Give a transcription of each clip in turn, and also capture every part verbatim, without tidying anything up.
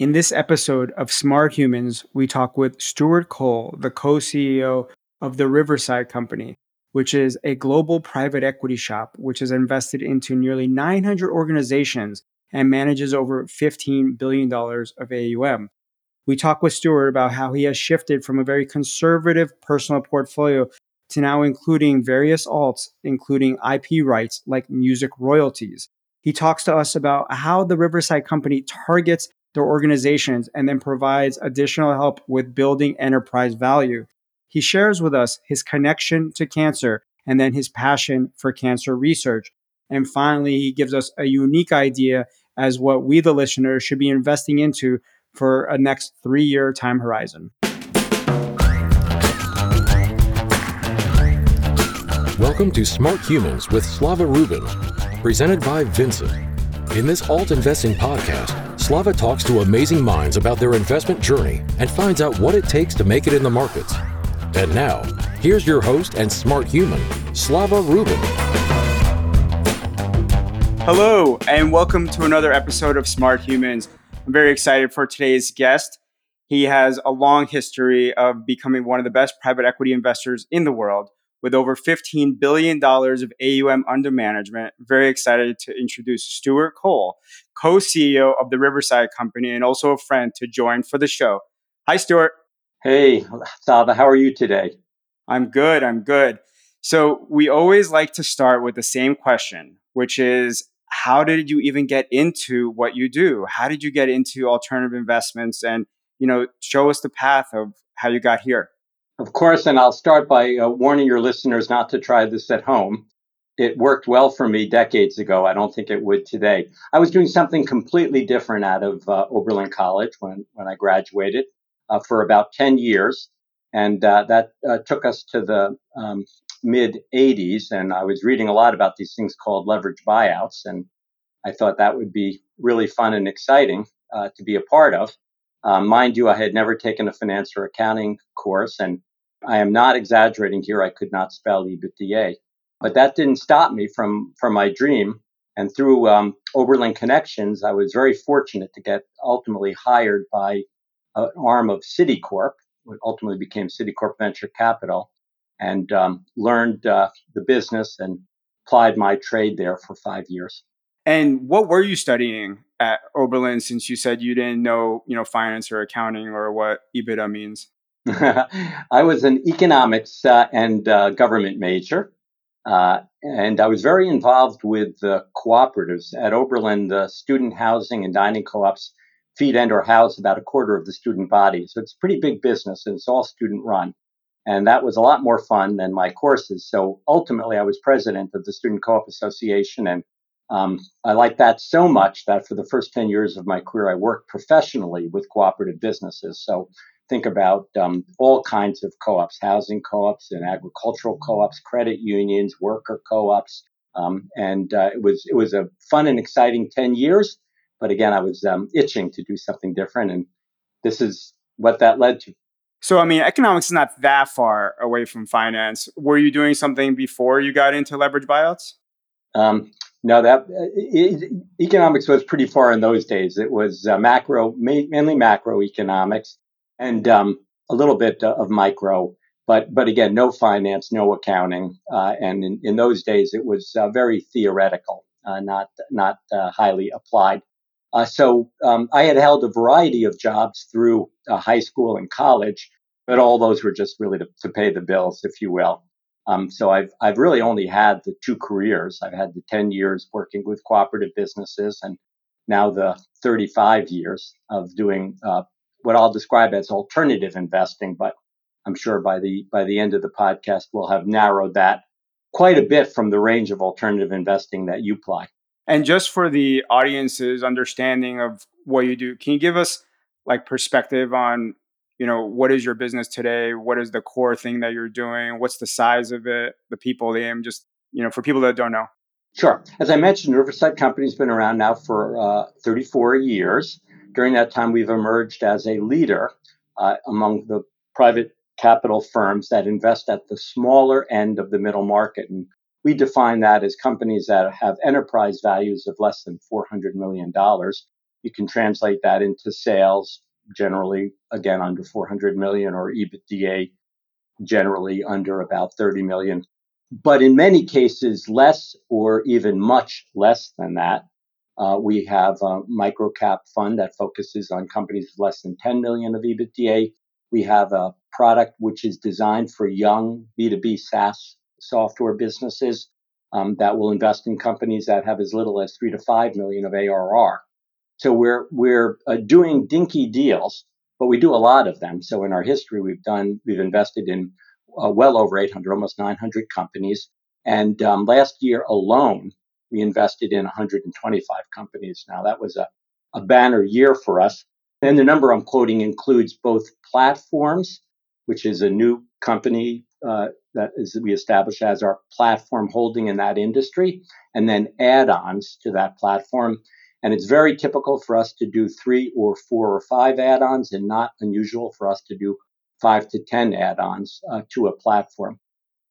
In this episode of Smart Humans, we talk with Stewart Kohl, the co-C E O of the Riverside Company, which is a global private equity shop which has invested into nearly nine hundred organizations and manages over fifteen billion dollars of A U M. We talk with Stewart about how he has shifted from a very conservative personal portfolio to now including various alts, including I P rights like music royalties. He talks to us about how the Riverside Company targets their organizations and then provides additional help with building enterprise value. He shares with us his connection to cancer and then his passion for cancer research. And finally, he gives us a unique idea as what we, the listeners, should be investing into for a next three-year time horizon. Welcome to Smart Humans with Slava Rubin, presented by Vincent. In this alt investing podcast, Slava talks to amazing minds about their investment journey and finds out what it takes to make it in the markets. And now, here's your host and smart human, Slava Rubin. Hello, and welcome to another episode of Smart Humans. I'm very excited for today's guest. He has a long history of becoming one of the best private equity investors in the world, with over fifteen billion dollars of A U M under management. Very excited to introduce Stewart Kohl, co-C E O of the Riverside Company and also a friend, to join for the show. Hi, Stewart. Hey, Salva, how are you today? I'm good, I'm good. So we always like to start with the same question, which is, how did you even get into what you do? How did you get into alternative investments? And, you know, show us the path of how you got here. Of course, and I'll start by uh, warning your listeners not to try this at home. It worked well for me decades ago. I don't think it would today. I was doing something completely different out of uh, Oberlin College when, when I graduated uh, for about ten years. And uh, that uh, took us to the um, mid eighties. And I was reading a lot about these things called leverage buyouts. And I thought that would be really fun and exciting uh, to be a part of. Uh, mind you, I had never taken a finance or accounting course, and I am not exaggerating here. I could not spell EBITDA, but that didn't stop me from, from my dream. And through um, Oberlin connections, I was very fortunate to get ultimately hired by an arm of Citicorp, what ultimately became Citicorp Venture Capital, and um, learned uh, the business and applied my trade there for five years. And what were you studying at Oberlin, since you said you didn't know, you know, finance or accounting or what EBITDA means? I was an economics uh, and uh, government major, uh, and I was very involved with the uh, cooperatives. At Oberlin, the student housing and dining co-ops feed and or house about a quarter of the student body. So it's a pretty big business, and it's all student run. And that was a lot more fun than my courses. So ultimately, I was president of the Student Co-op Association, and Um, I liked that so much that for the first ten years of my career, I worked professionally with cooperative businesses. So think about um, all kinds of co-ops, housing co-ops and agricultural co-ops, credit unions, worker co-ops. Um, and uh, it was it was a fun and exciting ten years. But again, I was um, itching to do something different. And this is what that led to. So, I mean, economics is not that far away from finance. Were you doing something before you got into leverage buyouts? Um No, that it, economics was pretty far in those days. It was uh, macro, mainly macroeconomics, and um, a little bit of micro. But but again, no finance, no accounting, uh, and in, in those days it was uh, very theoretical, uh, not not uh, highly applied. Uh, so um, I had held a variety of jobs through uh, high school and college, but all those were just really to, to pay the bills, if you will. Um, so I've I've really only had the two careers. I've had the ten years working with cooperative businesses and now the thirty-five years of doing uh, what I'll describe as alternative investing. But I'm sure by the by the end of the podcast, we'll have narrowed that quite a bit from the range of alternative investing that you apply. And just for the audience's understanding of what you do, can you give us like perspective on, you know, what is your business today? What is the core thing that you're doing? What's the size of it? The people, the aim, just, you know, for people that don't know. Sure. As I mentioned, Riverside Company's been around now for uh, thirty-four years. During that time, we've emerged as a leader uh, among the private capital firms that invest at the smaller end of the middle market. And we define that as companies that have enterprise values of less than four hundred million dollars You can translate that into sales, generally, again, under four hundred million, or EBITDA, generally under about thirty million. But in many cases, less or even much less than that. Uh, we have a microcap fund that focuses on companies with less than ten million of EBITDA. We have a product which is designed for young B two B SaaS software businesses um, that will invest in companies that have as little as three to five million of A R R. So we're we're uh, doing dinky deals, but we do a lot of them. So in our history, we've done we've invested in uh, well over eight hundred, almost nine hundred companies, and um, last year alone we invested in one hundred twenty-five companies. Now that was a, a banner year for us. And the number I'm quoting includes both platforms, which is a new company uh, that is we established as our platform holding in that industry, and then add-ons to that platform. And it's very typical for us to do three or four or five add-ons, and not unusual for us to do five to ten add-ons uh, to a platform.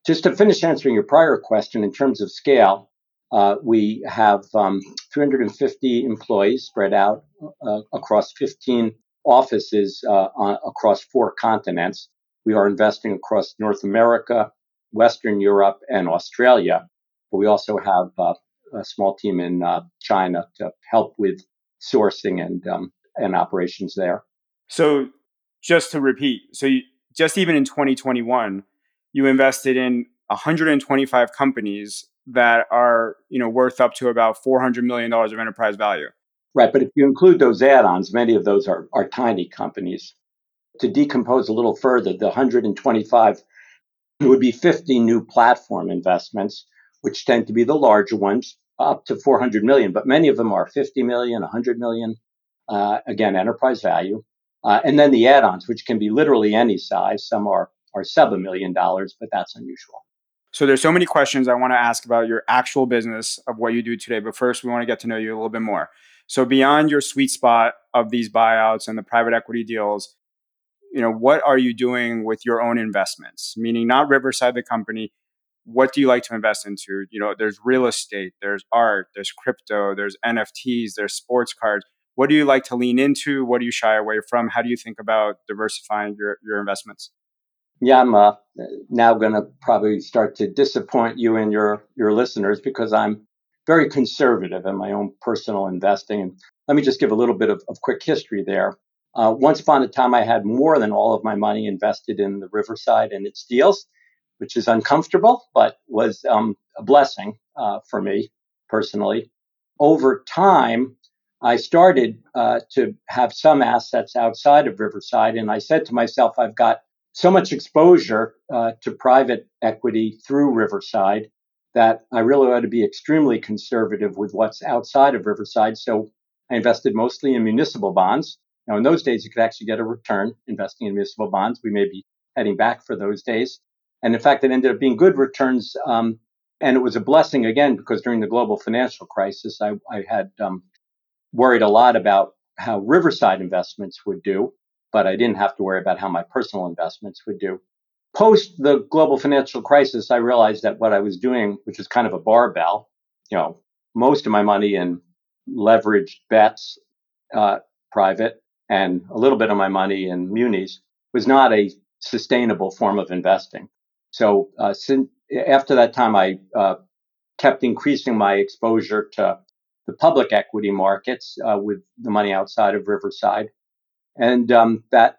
Just to finish answering your prior question, in terms of scale, uh, we have um, three hundred fifty employees spread out uh, across fifteen offices uh, on, across four continents. We are investing across North America, Western Europe, and Australia. But we also have uh, a small team in uh, China to help with sourcing and um, and operations there. So just to repeat, so you, just even in twenty twenty-one, you invested in one hundred twenty-five companies that are, you know, worth up to about four hundred million dollars of enterprise value. Right. But if you include those add-ons, many of those are, are tiny companies. To decompose a little further, the one hundred twenty-five would be fifty new platform investments, which tend to be the larger ones, up to four hundred million. But many of them are fifty million, one hundred million, uh, again, enterprise value. Uh, and then the add-ons, which can be literally any size. Some are, are sub a million dollars, but that's unusual. So there's so many questions I want to ask about your actual business of what you do today. But first, we want to get to know you a little bit more. So beyond your sweet spot of these buyouts and the private equity deals, you know, what are you doing with your own investments? Meaning not Riverside, the company. What do you like to invest into? You know, there's real estate, there's art, there's crypto, there's N F Ts, there's sports cards. What do you like to lean into? What do you shy away from? How do you think about diversifying your, your investments? Yeah, I'm uh, now going to probably start to disappoint you and your, your listeners, because I'm very conservative in my own personal investing. And let me just give a little bit of, of quick history there. Uh, once upon a time, I had more than all of my money invested in the Riverside and its deals, which is uncomfortable, but was um, a blessing uh, for me personally. Over time, I started uh, to have some assets outside of Riverside. And I said to myself, I've got so much exposure uh, to private equity through Riverside that I really ought to be extremely conservative with what's outside of Riverside. So I invested mostly in municipal bonds. Now, in those days, you could actually get a return investing in municipal bonds. We may be heading back for those days. And in fact, it ended up being good returns. Um, and it was a blessing, again, because during the global financial crisis, I, I had um, worried a lot about how Riverside investments would do, but I didn't have to worry about how my personal investments would do. Post the global financial crisis, I realized that what I was doing, which was kind of a barbell, you know, most of my money in leveraged bets, uh, private, and a little bit of my money in munis, was not a sustainable form of investing. So uh, since, after that time, I uh, kept increasing my exposure to the public equity markets uh, with the money outside of Riverside. And um, that,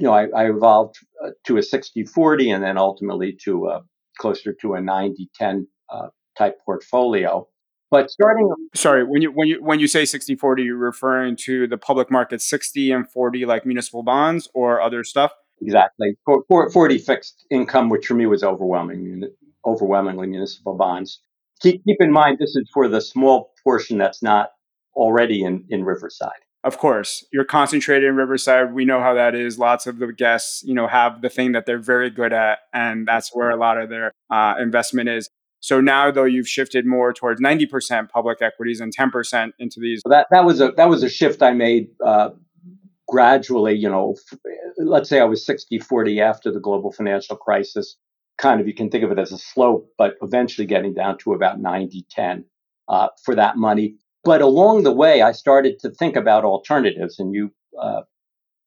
you know, I, I evolved uh, to a sixty forty and then ultimately to uh, closer to a ninety ten uh, type portfolio. But starting... Sorry, when you when you, when you say sixty forty, you're referring to the public market sixty and forty, like municipal bonds or other stuff? Exactly. forty fixed income, which for me was overwhelming, overwhelmingly municipal bonds. Keep, keep in mind, this is for the small portion that's not already in, in Riverside. Of course. You're concentrated in Riverside. We know how that is. Lots of the guests, you know, have the thing that they're very good at, and that's where a lot of their uh, investment is. So now, though, you've shifted more towards ninety percent public equities and ten percent into these. So that, that was a that was a shift I made uh, gradually, you know, f- let's say I was sixty forty after the global financial crisis. Kind of, you can think of it as a slope, but eventually getting down to about ninety ten uh, for that money. But along the way, I started to think about alternatives, and you uh,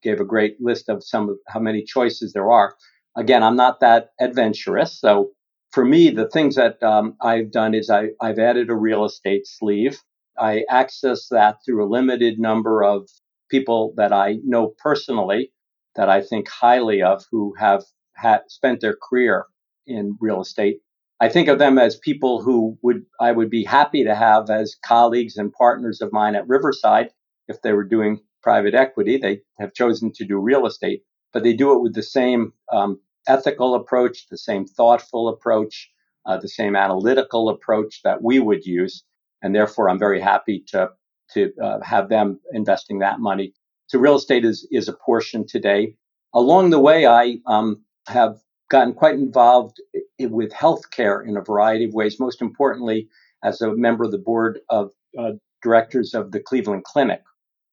gave a great list of some of how many choices there are. Again, I'm not that adventurous. So for me, the things that um, I've done is I, I've added a real estate sleeve. I access that through a limited number of people that I know personally, that I think highly of, who have had spent their career in real estate. I think of them as people who would I would be happy to have as colleagues and partners of mine at Riverside. If they were doing private equity, they have chosen to do real estate, but they do it with the same um, ethical approach, the same thoughtful approach, uh, the same analytical approach that we would use. And therefore, I'm very happy to to uh, have them investing that money. So real estate is, is a portion today. Along the way, I um, have gotten quite involved with healthcare in a variety of ways, most importantly, as a member of the board of uh, directors of the Cleveland Clinic.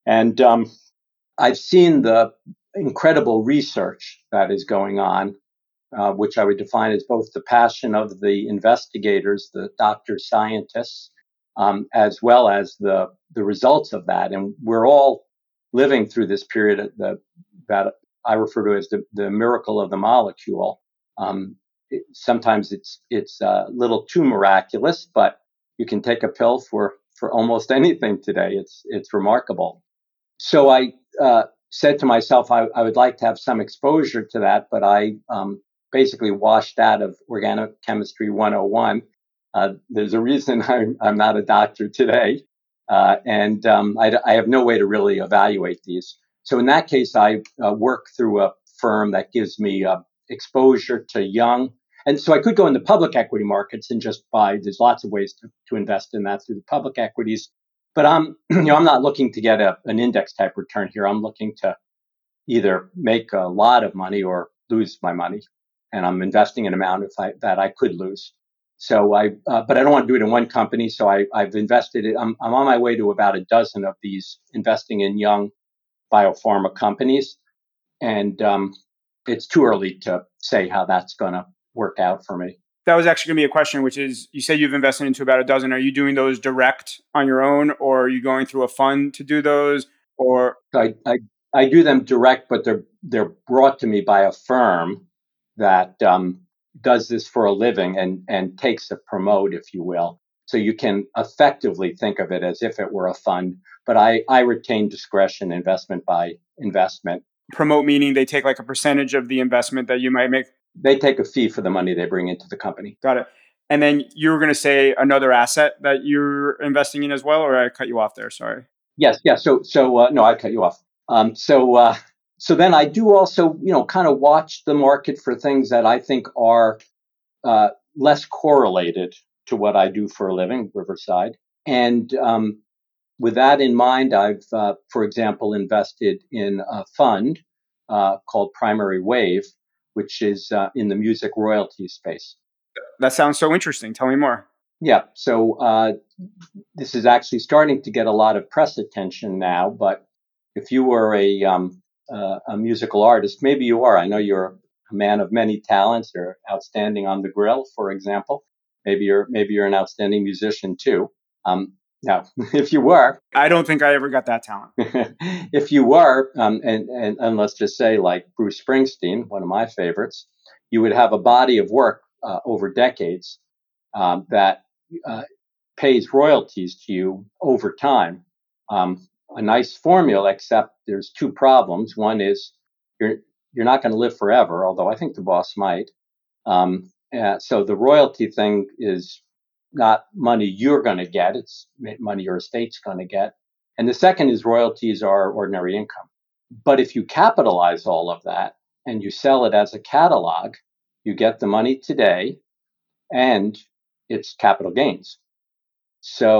And um, I've seen the incredible research that is going on, uh, which I would define as both the passion of the investigators, the doctors, scientists, Um, as well as the the results of that. And we're all living through this period of the, that I refer to as the, the miracle of the molecule. Um, it, sometimes it's it's a little too miraculous, but you can take a pill for, for almost anything today. It's it's remarkable. So I uh, said to myself, I, I would like to have some exposure to that, but I um, basically washed out of Organic Chemistry one oh one. Uh, there's a reason I'm, I'm not a doctor today, uh, and um, I, I have no way to really evaluate these. So in that case, I uh, work through a firm that gives me uh, exposure to young. And so I could go into public equity markets and just buy. There's lots of ways to, to invest in that through the public equities. But I'm, you know, I'm not looking to get a, an index type return here. I'm looking to either make a lot of money or lose my money. And I'm investing an amount if I, that I could lose. So I, uh, but I don't want to do it in one company. So I, I've invested it. I'm, I'm on my way to about a dozen of these investing in young biopharma companies. And um, it's too early to say how that's going to work out for me. That was actually going to be a question, which is, you say you've invested into about a dozen. Are you doing those direct on your own, or are you going through a fund to do those? Or I, I, I do them direct, but they're, they're brought to me by a firm that, um, does this for a living and, and takes a promote, if you will. So you can effectively think of it as if it were a fund, but I, I retain discretion investment by investment. Promote meaning they take like a percentage of the investment that you might make? They take a fee for the money they bring into the company. Got it. And then you were going to say another asset that you're investing in as well, or I cut you off there, sorry. Yes, yeah. So, so uh, no, I cut you off. Um, so, uh, So then I do also, you know, kind of watch the market for things that I think are uh, less correlated to what I do for a living, Riverside. And um, with that in mind, I've, uh, for example, invested in a fund uh, called Primary Wave, which is uh, in the music royalty space. That sounds so interesting. Tell me more. Yeah. So uh, this is actually starting to get a lot of press attention now. But if you were a um, Uh, a musical artist, maybe you are. I know you're a man of many talents. You're outstanding on the grill, for example. Maybe you're maybe you're an outstanding musician too. Um, now, if you were, I don't think I ever got that talent. If you were, um, and, and and let's just say like Bruce Springsteen, one of my favorites, you would have a body of work uh, over decades um, that uh, pays royalties to you over time. Um, A nice formula, except there's two problems. One is you're you're not going to live forever, although I think the boss might. Um, uh, so the royalty thing is not money you're going to get; it's money your estate's going to get. And the second is royalties are ordinary income. But if you capitalize all of that and you sell it as a catalog, you get the money today, and it's capital gains. So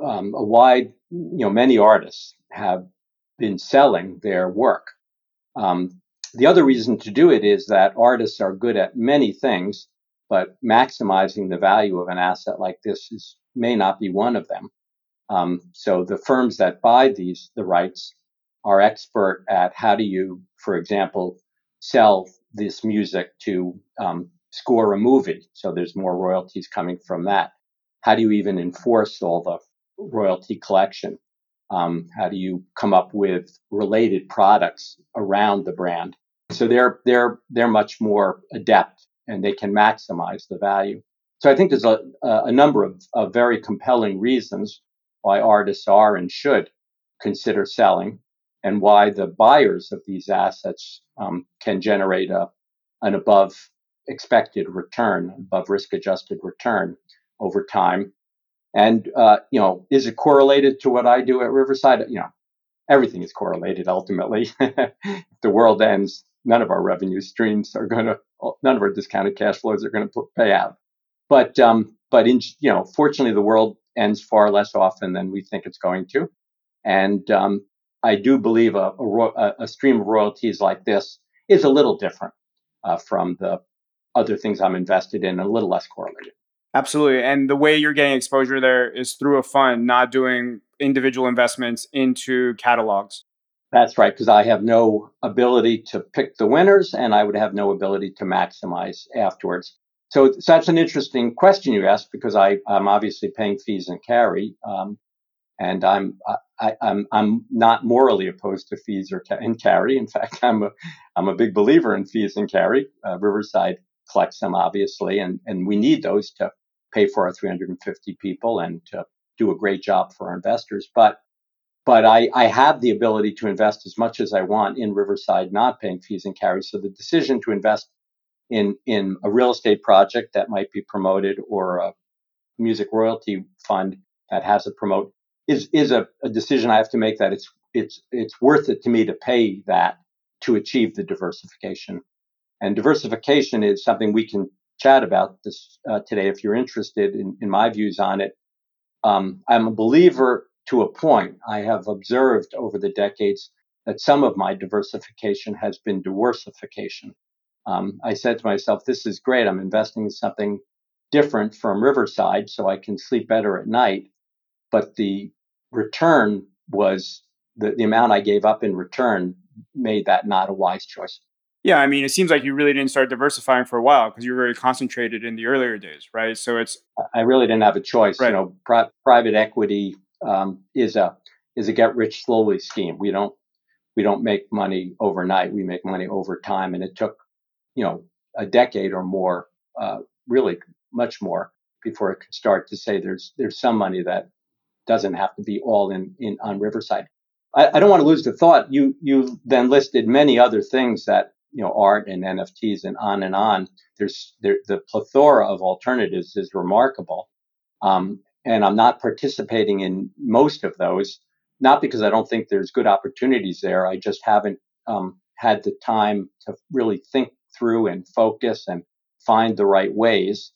um, a wide You know, many artists have been selling their work. Um, the other reason to do it is that artists are good at many things, but maximizing the value of an asset like this is, may not be one of them. Um, so the firms that buy these, the rights, are expert at how do you, for example, sell this music to um, score a movie. So there's more royalties coming from that. How do you even enforce all the royalty collection? Um, how do you come up with related products around the brand? So they're they're they're much more adept and they can maximize the value. So I think there's a a number of, of very compelling reasons why artists are and should consider selling, and why the buyers of these assets um, can generate a an above expected return, above risk adjusted return over time. And, uh, you know, is it correlated to what I do at Riverside? You know, everything is correlated ultimately. If the world ends, none of our revenue streams are going to, none of our discounted cash flows are going to pay out. But, um, but in, you know, fortunately, the world ends far less often than we think it's going to. And um, I do believe a, a, a stream of royalties like this is a little different uh, from the other things I'm invested in, a little less correlated. Absolutely. And the way you're getting exposure there is through a fund, not doing individual investments into catalogs. That's right, because I have no ability to pick the winners and I would have no ability to maximize afterwards. So, so that's an interesting question you asked, because I, I'm obviously paying fees and carry, um, and I'm I, I'm I'm not morally opposed to fees or and carry. In fact, I'm a I'm a big believer in fees and carry. Uh, Riverside collects them, obviously, and and we need those to pay for our three hundred fifty people and to do a great job for our investors. But but I, I have the ability to invest as much as I want in Riverside, not paying fees and carry. So the decision to invest in in a real estate project that might be promoted or a music royalty fund that has a promote is is a, a decision I have to make, that it's it's it's worth it to me to pay that to achieve the diversification. And diversification is something we can chat about this uh, today if you're interested in, in my views on it. Um, I'm a believer to a point. I have observed over the decades that some of my diversification has been diversification. Um, I said to myself, this is great. I'm investing in something different from Riverside so I can sleep better at night. But the return was the, the amount I gave up in return made that not a wise choice. Yeah, I mean, it seems like you really didn't start diversifying for a while because you were very concentrated in the earlier days, right? So it's I really didn't have a choice. Right. You know, pri- private equity um, is a is a get rich slowly scheme. We don't we don't make money overnight. We make money over time, and it took you know a decade or more, uh, really much more, before it could start to say there's there's some money that doesn't have to be all in, in on Riverside. I, I don't want to lose the thought. You you then listed many other things that. You know, art and N F Ts and on and on. There's there, the plethora of alternatives is remarkable. Um, and I'm not participating in most of those, not because I don't think there's good opportunities there. I just haven't um, had the time to really think through and focus and find the right ways.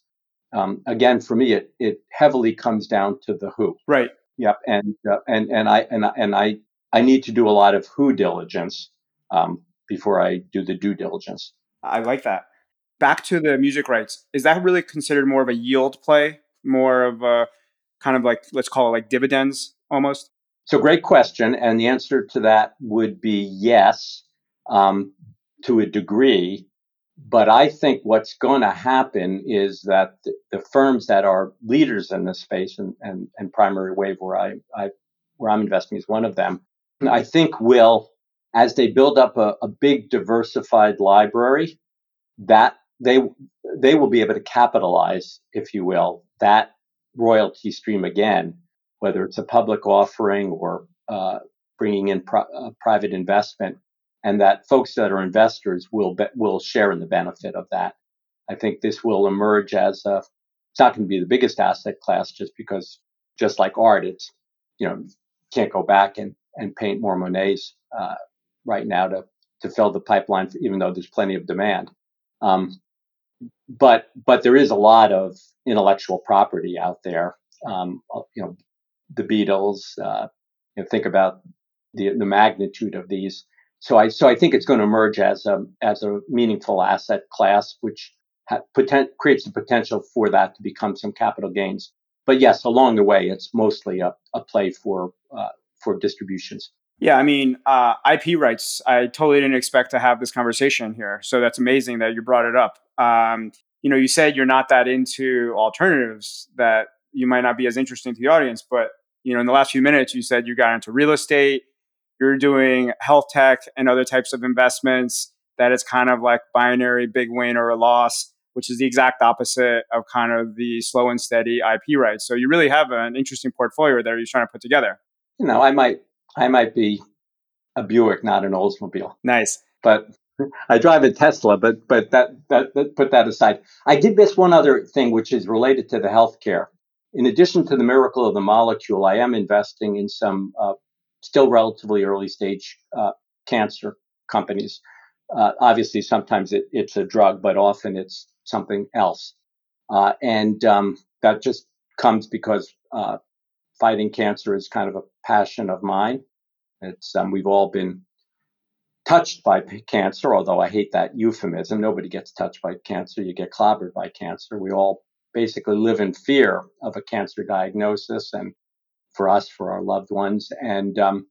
Um, again, for me, it, it heavily comes down to the who. Right. Yep. And uh, and and I and and I I need to do a lot of who diligence. Um, before I do the due diligence. I like that. Back to the music rights. Is that really considered more of a yield play, more of a kind of like, let's call it like dividends almost? So great question. And the answer to that would be yes, um, to a degree. But I think what's going to happen is that the, the firms that are leaders in this space, and, and, and Primary Wave, where, I, I, where I'm investing, is one of them, I think will... as they build up a, a big diversified library, that they they will be able to capitalize, if you will, that royalty stream again, whether it's a public offering or uh, bringing in pro- uh, private investment, and that folks that are investors will be, will share in the benefit of that. I think this will emerge as a. It's not going to be the biggest asset class, just because, just like art, it's you know can't go back and and paint more Monets. Uh, right now to, to fill the pipeline, even though there's plenty of demand. Um, but but there is a lot of intellectual property out there. Um, you know, the Beatles. Uh, you know, think about the the magnitude of these. So I so I think it's going to emerge as a as a meaningful asset class, which ha- poten- creates the potential for that to become some capital gains. But yes, along the way, it's mostly a, a play for uh, for distributions. Yeah, I mean, uh, I P rights, I totally didn't expect to have this conversation here. So that's amazing that you brought it up. Um, you know, you said you're not that into alternatives, that you might not be as interesting to the audience, but you know, in the last few minutes, you said you got into real estate, you're doing health tech and other types of investments, that it's kind of like binary, big win or a loss, which is the exact opposite of kind of the slow and steady I P rights. So you really have an interesting portfolio there you're trying to put together. You know, I might, I might be a Buick, not an Oldsmobile. Nice. But I drive a Tesla, but but that, that, that put that aside. I did miss one other thing, which is related to the healthcare. In addition to the miracle of the molecule, I am investing in some uh, still relatively early stage uh, cancer companies. Uh, obviously, sometimes it, it's a drug, but often it's something else. Uh, and um, that just comes because uh, fighting cancer is kind of a passion of mine. It's um, we've all been touched by cancer, although I hate that euphemism. Nobody gets touched by cancer. You get clobbered by cancer. We all basically live in fear of a cancer diagnosis, and for us, for our loved ones. And um,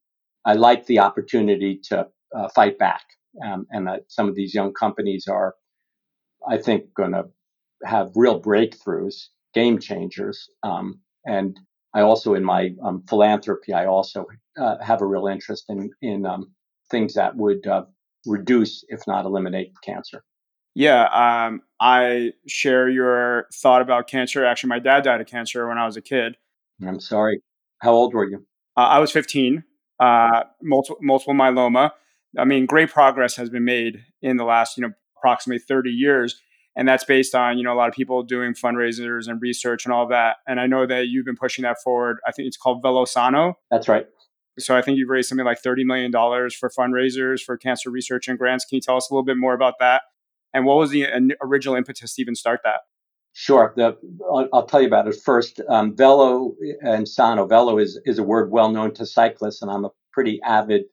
I like the opportunity to uh, fight back. Um, and uh, some of these young companies are, I think, going to have real breakthroughs, game changers. Um, and I also, in my um, philanthropy, I also uh, have a real interest in in um, things that would uh, reduce, if not eliminate, cancer. Yeah, um, I share your thought about cancer. Actually, my dad died of cancer when I was a kid. I'm sorry. How old were you? Uh, I was fifteen. Uh, multiple multiple myeloma. I mean, great progress has been made in the last, you know, approximately thirty years. And that's based on, you know, a lot of people doing fundraisers and research and all that. And I know that you've been pushing that forward. I think it's called VeloSano. That's right. So I think you've raised something like thirty million dollars for fundraisers for cancer research and grants. Can you tell us a little bit more about that? And what was the original impetus to even start that? Sure. The, I'll, I'll tell you about it first. Um, Velo and Sano. Velo is, is a word well known to cyclists, and I'm a pretty avid,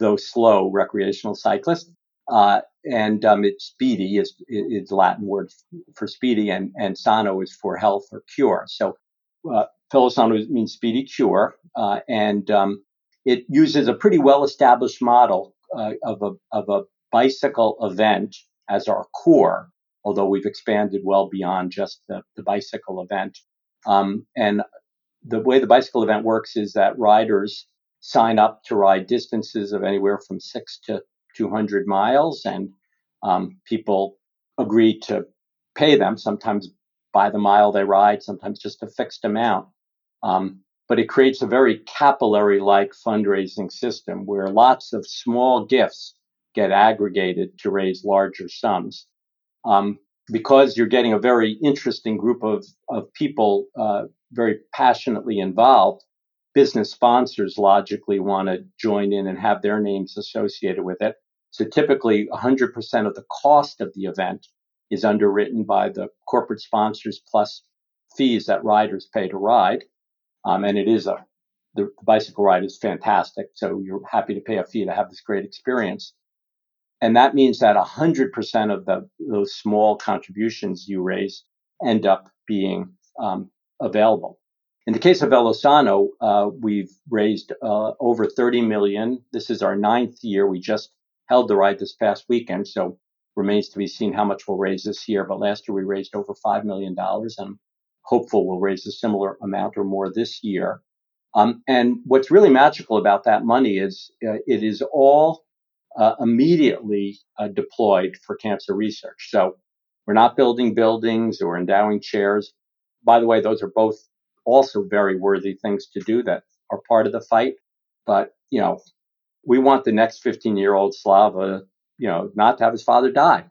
though slow, recreational cyclist. Uh, and um, it's speedy is is Latin word for speedy, and, and sano is for health or cure. So uh, VeloSano means speedy cure, uh, and um, it uses a pretty well-established model uh, of a of a bicycle event as our core, although we've expanded well beyond just the, the bicycle event. Um, and the way the bicycle event works is that riders sign up to ride distances of anywhere from six to two hundred miles, and um, people agree to pay them, sometimes by the mile they ride, sometimes just a fixed amount. Um, but it creates a very capillary-like fundraising system where lots of small gifts get aggregated to raise larger sums. Um, because you're getting a very interesting group of, of people uh, very passionately involved, business sponsors logically want to join in and have their names associated with it. So typically one hundred percent of the cost of the event is underwritten by the corporate sponsors plus fees that riders pay to ride. Um, and it is a, the bicycle ride is fantastic. So you're happy to pay a fee to have this great experience. And that means that one hundred percent of the, those small contributions you raise end up being um, available. In the case of VeloSano, uh, we've raised uh, over thirty million. This is our ninth year. We just held the ride this past weekend, so remains to be seen how much we'll raise this year. But last year we raised over five million dollars, and I'm hopeful we'll raise a similar amount or more this year. Um, and what's really magical about that money is uh, it is all uh, immediately uh, deployed for cancer research. So we're not building buildings or endowing chairs. By the way, those are both also very worthy things to do that are part of the fight. But, you know, we want the next fifteen-year-old Slava, you know, not to have his father die.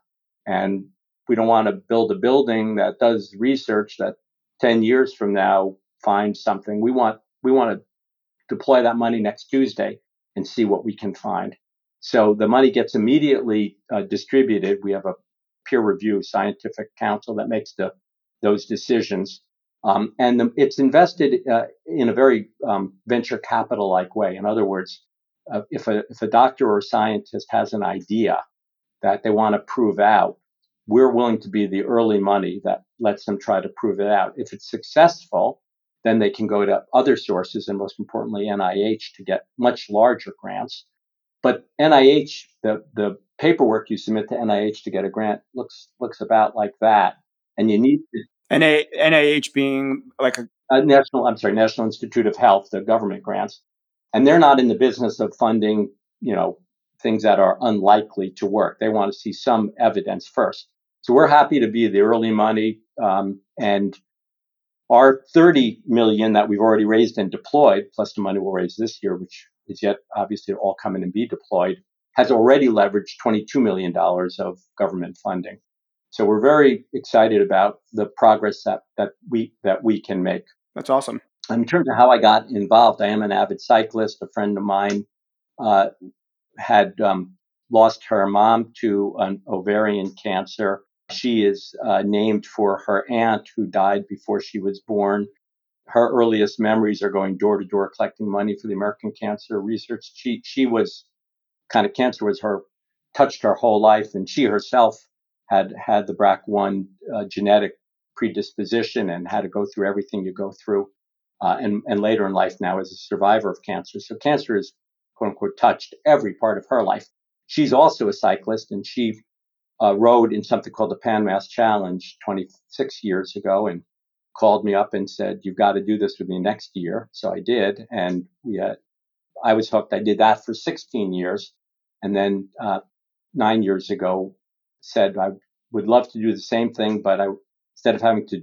And we don't want to build a building that does research that ten years from now finds something. We want we want to deploy that money next Tuesday and see what we can find. So the money gets immediately uh, distributed. We have a peer review scientific council that makes the those decisions. Um, and the, it's invested uh, in a very um, venture capital-like way. In other words, uh, if a if a doctor or a scientist has an idea that they want to prove out, we're willing to be the early money that lets them try to prove it out. If it's successful, then they can go to other sources, and most importantly, N I H, to get much larger grants. But N I H, the the paperwork you submit to N I H to get a grant looks looks about like that, and you need to. N I H being like a uh, National, I'm sorry, National Institute of Health, the government grants, and they're not in the business of funding, you know, things that are unlikely to work. They want to see some evidence first. So we're happy to be the early money, um, and our thirty million that we've already raised and deployed, plus the money we'll raise this year, which is yet obviously all coming and be deployed, has already leveraged twenty-two million dollars of government funding. So we're very excited about the progress that, that we that we can make. That's awesome. In terms of how I got involved, I am an avid cyclist. A friend of mine uh, had um, lost her mom to an ovarian cancer. She is uh, named for her aunt who died before she was born. Her earliest memories are going door to door collecting money for the American Cancer Research. She she was kind of cancer was her touched her whole life, and she herself had had the B R C A one uh, genetic predisposition and had to go through everything you go through, uh, and and later in life now is a survivor of cancer. So cancer is quote unquote touched every part of her life. She's also a cyclist, and she Uh, rode in something called the Pan Mass Challenge twenty-six years ago, and called me up and said, "You've got to do this with me next year." So I did, and we had, I was hooked. I did that for sixteen years, and then uh, nine years ago, said I would love to do the same thing, but I instead of having to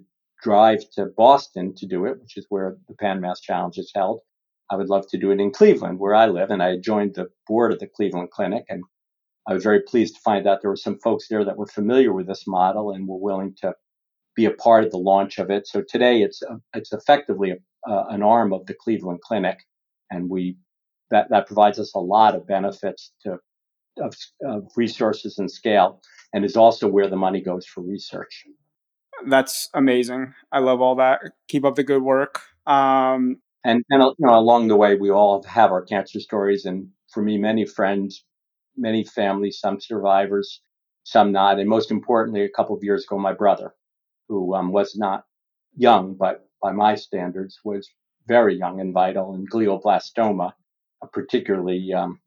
drive to Boston to do it, which is where the Pan Mass Challenge is held, I would love to do it in Cleveland, where I live. And I joined the board of the Cleveland Clinic, and I was very pleased to find out there were some folks there that were familiar with this model and were willing to be a part of the launch of it. So today, it's a, it's effectively a, uh, an arm of the Cleveland Clinic, and we that, that provides us a lot of benefits to of, of resources and scale, and is also where the money goes for research. That's amazing. I love all that. Keep up the good work. Um, and and you know, along the way, we all have our cancer stories, and for me, many friends. Many families, some survivors, some not. And most importantly, a couple of years ago, my brother, who um, was not young, but by my standards was very young and vital, and glioblastoma, a particularly um,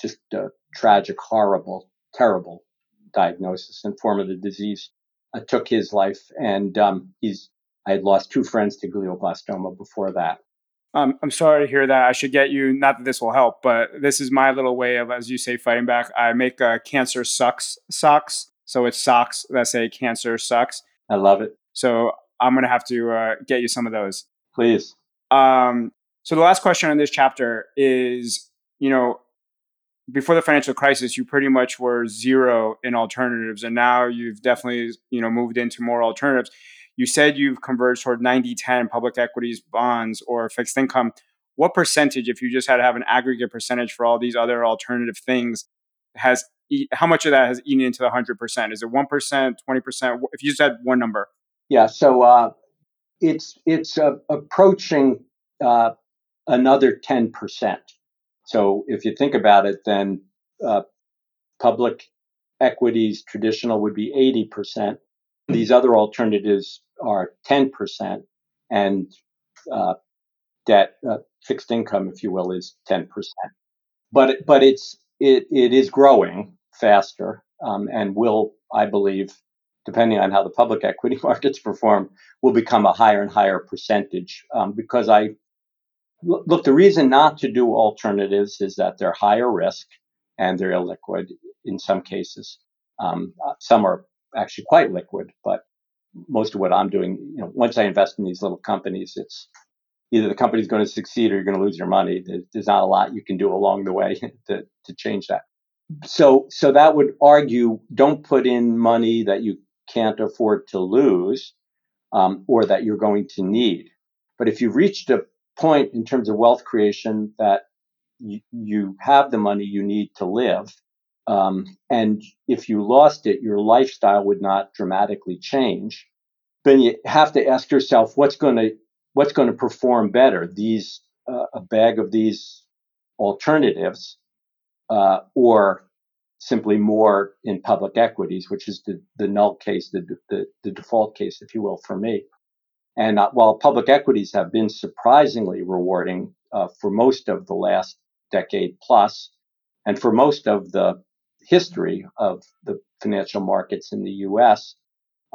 just a tragic, horrible, terrible diagnosis and form of the disease, uh, took his life. And um, he's I had lost two friends to glioblastoma before that. Um, I'm sorry to hear that. I should get you, not that this will help, but this is my little way of, as you say, fighting back. I make uh, cancer sucks socks. So it's socks that say cancer sucks. I love it. So I'm going to have to uh, get you some of those. Please. Um, so the last question on this chapter is, you know, before the financial crisis, you pretty much were zero in alternatives. And now you've definitely, you know, moved into more alternatives. You said you've converged toward ninety ten public equities, bonds, or fixed income. What percentage, if you just had to have an aggregate percentage for all these other alternative things, has e- how much of that has eaten into the one hundred percent? Is it one percent, twenty percent? If you just had one number. Yeah, so uh, it's it's uh, approaching uh, another ten percent. So if you think about it, then uh, public equities, traditional, would be eighty percent. These other alternatives are ten percent, and uh, debt, uh, fixed income, if you will, is ten percent. But but it's it it is growing faster, um, and will, I believe, depending on how the public equity markets perform, will become a higher and higher percentage. Um, because I look, the reason not to do alternatives is that they're higher risk and they're illiquid in some cases. Um, some are actually quite liquid, but most of what I'm doing, you know, once I invest in these little companies, it's either the company's going to succeed or you're going to lose your money. There's not a lot you can do along the way to, to change that. So, so that would argue don't put in money that you can't afford to lose, um, or that you're going to need. But if you've reached a point in terms of wealth creation that you, you have the money you need to live, Um, and if you lost it, your lifestyle would not dramatically change. Then you have to ask yourself, what's going to what's going to perform better? These uh, a bag of these alternatives, uh, or simply more in public equities, which is the, the null case, the, the the default case, if you will, for me. And uh, while public equities have been surprisingly rewarding uh, for most of the last decade plus, and for most of the history of the financial markets in the U S,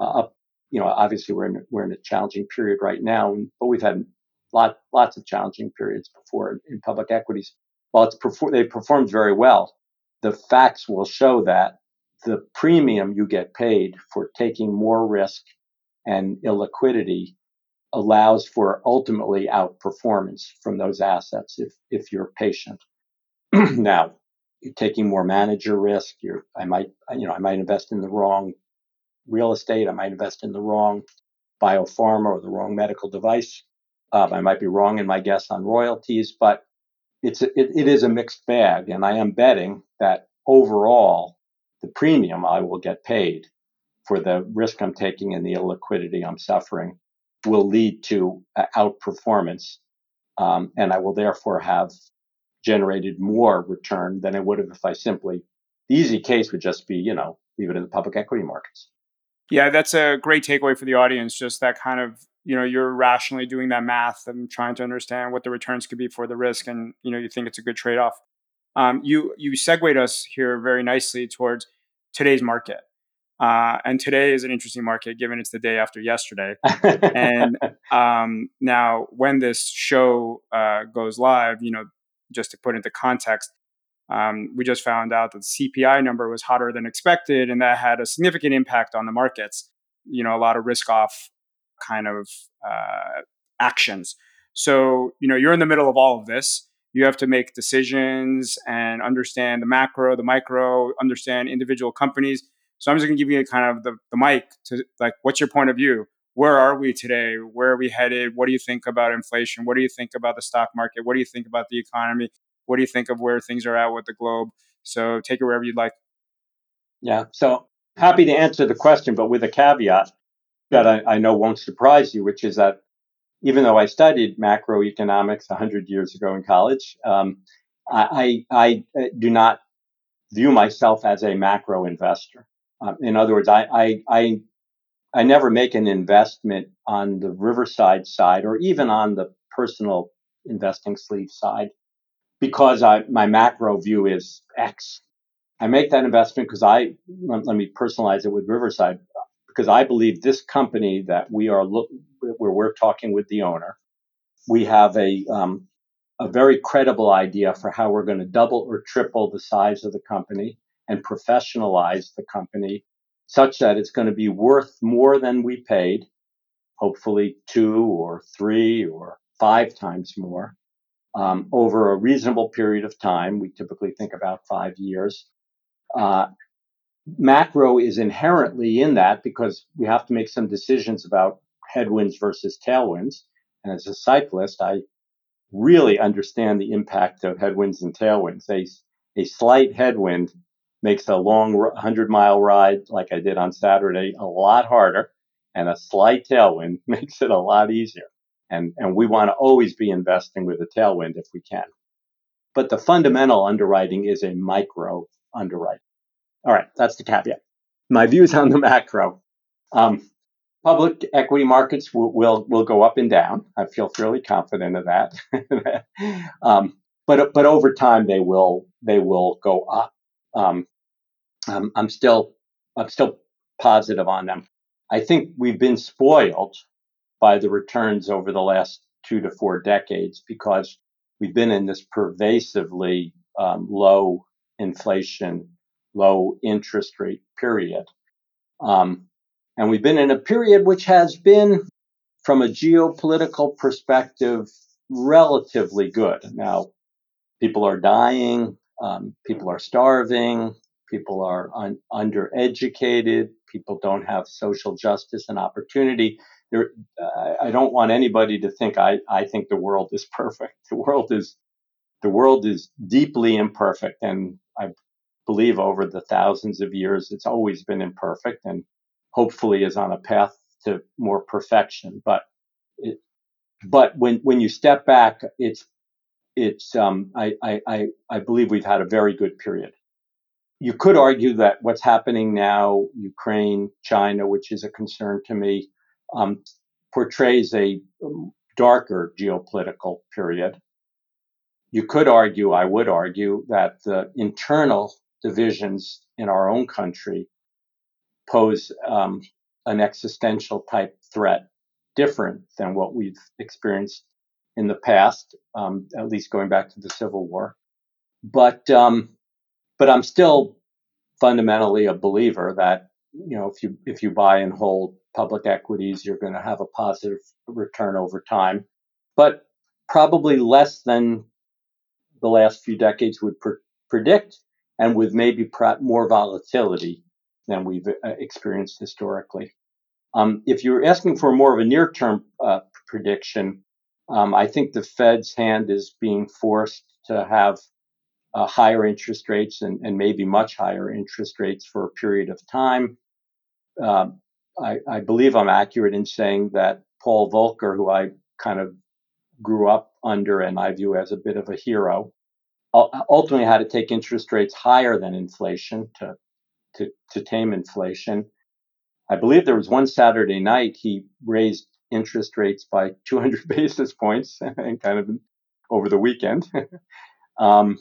uh, you know, obviously we're in, we're in a challenging period right now, but we've had lot, lots of challenging periods before in public equities. While it's perfor- they performed very well, the facts will show that the premium you get paid for taking more risk and illiquidity allows for ultimately outperformance from those assets if if you're patient. Now, you're taking more manager risk. You're, I might, you know, I might invest in the wrong real estate. I might invest in the wrong biopharma or the wrong medical device. Uh, I might be wrong in my guess on royalties, but it's a, it, it is a mixed bag. And I am betting that overall, the premium I will get paid for the risk I'm taking and the illiquidity I'm suffering will lead to uh, outperformance. Um, and I will therefore have generated more return than I would have if I simply, the easy case would just be, you know, leave it in the public equity markets. Yeah, that's a great takeaway for the audience. Just that kind of, you know, you're rationally doing that math and trying to understand what the returns could be for the risk. And, you know, you think it's a good trade-off. Um, you, you segued us here very nicely towards today's market. Uh, and today is an interesting market given it's the day after yesterday. And um, now when this show uh, goes live, you know, just to put into context, um, we just found out that the C P I number was hotter than expected, and that had a significant impact on the markets. You know, a lot of risk-off kind of uh, actions. So, you know, you're in the middle of all of this. You have to make decisions and understand the macro, the micro, understand individual companies. So I'm just going to give you kind of the, the mic to, like, what's your point of view? Where are we today? Where are we headed? What do you think about inflation? What do you think about the stock market? What do you think about the economy? What do you think of where things are at with the globe? So take it wherever you'd like. Yeah. So happy to answer the question, but with a caveat that I, I know won't surprise you, which is that even though I studied macroeconomics one hundred years ago in college, um, I, I, I do not view myself as a macro investor. Um, in other words, I, I, I I never make an investment on the Riverside side or even on the personal investing sleeve side because I, my macro view is X. I make that investment because I, let, let me personalize it with Riverside, because I believe this company that we are, look, where we're talking with the owner, we have a, um, a very credible idea for how we're going to double or triple the size of the company and professionalize the company, such that it's going to be worth more than we paid, hopefully two or three or five times more, um, over a reasonable period of time. We typically think about five years. Uh, macro is inherently in that because we have to make some decisions about headwinds versus tailwinds. And as a cyclist, I really understand the impact of headwinds and tailwinds. A, a slight headwind makes a long hundred-mile ride like I did on Saturday a lot harder, and a slight tailwind makes it a lot easier. And, and we want to always be investing with a tailwind if we can. But the fundamental underwriting is a micro underwriting. All right, that's the caveat. My views on the macro. Um, public equity markets will, will will go up and down. I feel fairly confident of that. um, but but over time they will they will go up. Um, Um, I'm still, I'm still positive on them. I think we've been spoiled by the returns over the last two to four decades because we've been in this pervasively um, low inflation, low interest rate period. Um, and we've been in a period which has been, from a geopolitical perspective, relatively good. Now, people are dying, um, people are starving. People are un- undereducated. People don't have social justice and opportunity. There, uh, I don't want anybody to think I, I think the world is perfect. The world is, the world is deeply imperfect, and I believe over the thousands of years it's always been imperfect, and hopefully is on a path to more perfection. But, it, but when when you step back, it's it's um I I I, I believe we've had a very good period. You could argue that what's happening now, Ukraine, China, which is a concern to me, um, portrays a darker geopolitical period. You could argue, I would argue, that the internal divisions in our own country pose um, an existential type threat, different than what we've experienced in the past, um, at least going back to the Civil War. But um, but I'm still fundamentally a believer that, you know, if you if you buy and hold public equities, you're going to have a positive return over time, but probably less than the last few decades would pr- predict, and with maybe pr- more volatility than we've uh, experienced historically. Um, if you're asking for more of a near-term uh, prediction, um, I think the Fed's hand is being forced to have uh, higher interest rates and, and maybe much higher interest rates for a period of time. Uh, I, I believe I'm accurate in saying that Paul Volcker, who I kind of grew up under and I view as a bit of a hero, ultimately had to take interest rates higher than inflation to to, to tame inflation. I believe there was one Saturday night he raised interest rates by two hundred basis points and kind of over the weekend. um,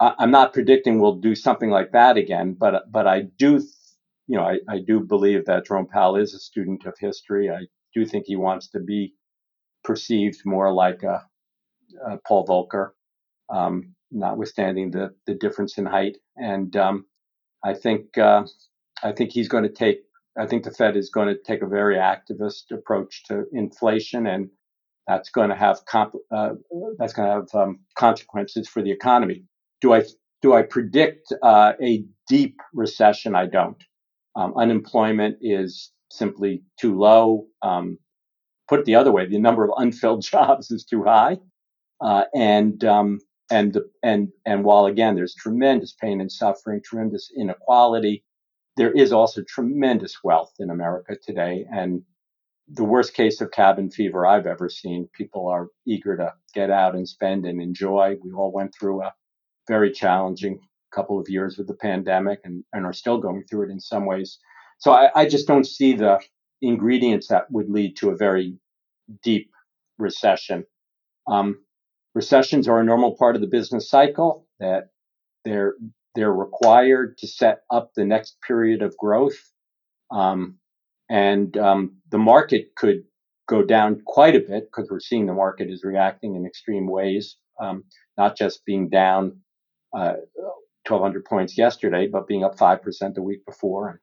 I, I'm not predicting we'll do something like that again, but but I do, you know, I, I do believe that Jerome Powell is a student of history. I do think he wants to be perceived more like a, a Paul Volcker, um, notwithstanding the, the difference in height. And um, I think uh, I think he's going to take. I think the Fed is going to take a very activist approach to inflation, and that's going to have comp, uh, that's going to have um, consequences for the economy. Do I do I predict uh, a deep recession? I don't. Um, unemployment is simply too low. Um, put it the other way, the number of unfilled jobs is too high, uh, and um, and the, and and while again there's tremendous pain and suffering, tremendous inequality, there is also tremendous wealth in America today, and the worst case of cabin fever I've ever seen. People are eager to get out and spend and enjoy. We all went through a very challenging couple of years with the pandemic and, and are still going through it in some ways. So I, I just don't see the ingredients that would lead to a very deep recession. Um, recessions are a normal part of the business cycle, that they're They're required to set up the next period of growth. Um, and um, the market could go down quite a bit because we're seeing the market is reacting in extreme ways, um, not just being down uh, twelve hundred points yesterday, but being up five percent the week before.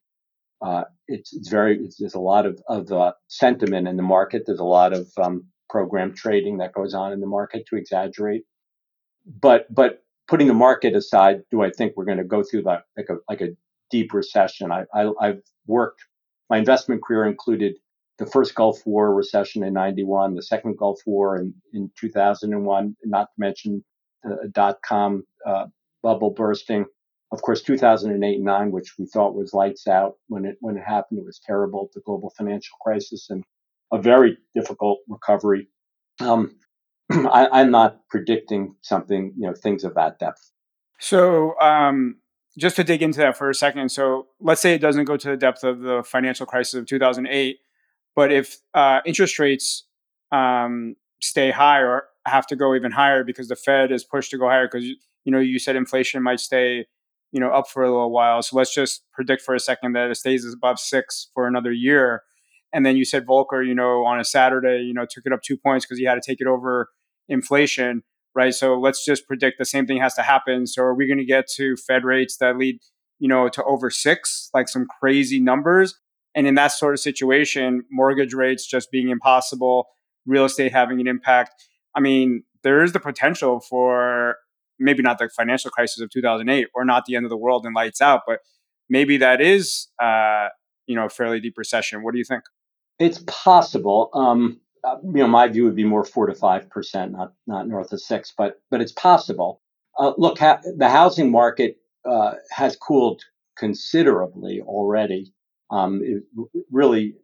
Uh, it's, it's very, it's, there's a lot of, of uh, sentiment in the market. There's a lot of um, program trading that goes on in the market to exaggerate. But, but, Putting the market aside, do I think we're going to go through that like a like a deep recession? I, I I've worked. My investment career included the first Gulf War recession in ninety-one, the second Gulf War in, in two thousand one, not to mention the dot-com uh, bubble bursting. Of course, two thousand eight and nine, which we thought was lights out when it when it happened, it was terrible. The global financial crisis and a very difficult recovery. Um, I, I'm not predicting something, you know, things of that depth. So um, just to dig into that for a second. So let's say it doesn't go to the depth of the financial crisis of two thousand eight, but if uh, interest rates um, stay high or have to go even higher because the Fed is pushed to go higher because, you know, you said inflation might stay, you know, up for a little while. So let's just predict for a second that it stays above six for another year. And then you said Volcker, you know, on a Saturday, you know, took it up two points because he had to take it over inflation, right? So let's just predict the same thing has to happen. So are we going to get to Fed rates that lead, you know, to over six, like some crazy numbers? And in that sort of situation, mortgage rates just being impossible, real estate having an impact. I mean, there is the potential for maybe not the financial crisis of two thousand eight or not the end of the world and lights out, but maybe that is, uh, you know, a fairly deep recession. What do you think? It's possible. Um, you know, my view would be more four to five percent, not not north of six, but but it's possible. Uh, look, ha- the housing market uh, has cooled considerably already. Um, it, really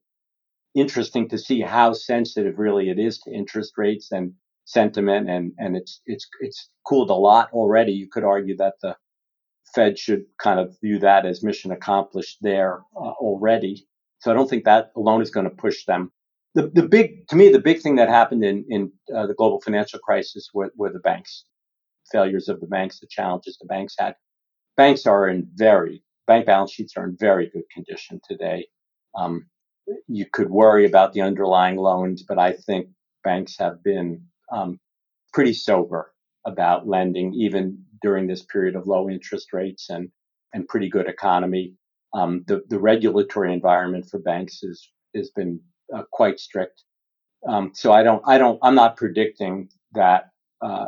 interesting to see how sensitive really it is to interest rates and sentiment, and and it's it's it's cooled a lot already. You could argue that the Fed should kind of view that as mission accomplished there uh, already. So I don't think that alone is going to push them. The the big to me the big thing that happened in in uh, the global financial crisis were, were the banks, failures of the banks, the challenges the banks had. Banks are in very bank balance sheets are in very good condition today. Um, you could worry about the underlying loans, but I think banks have been um, pretty sober about lending, even during this period of low interest rates and, and pretty good economy. Um, the, the regulatory environment for banks is, has been uh, quite strict. Um, so I don't, I don't, I'm not predicting that uh,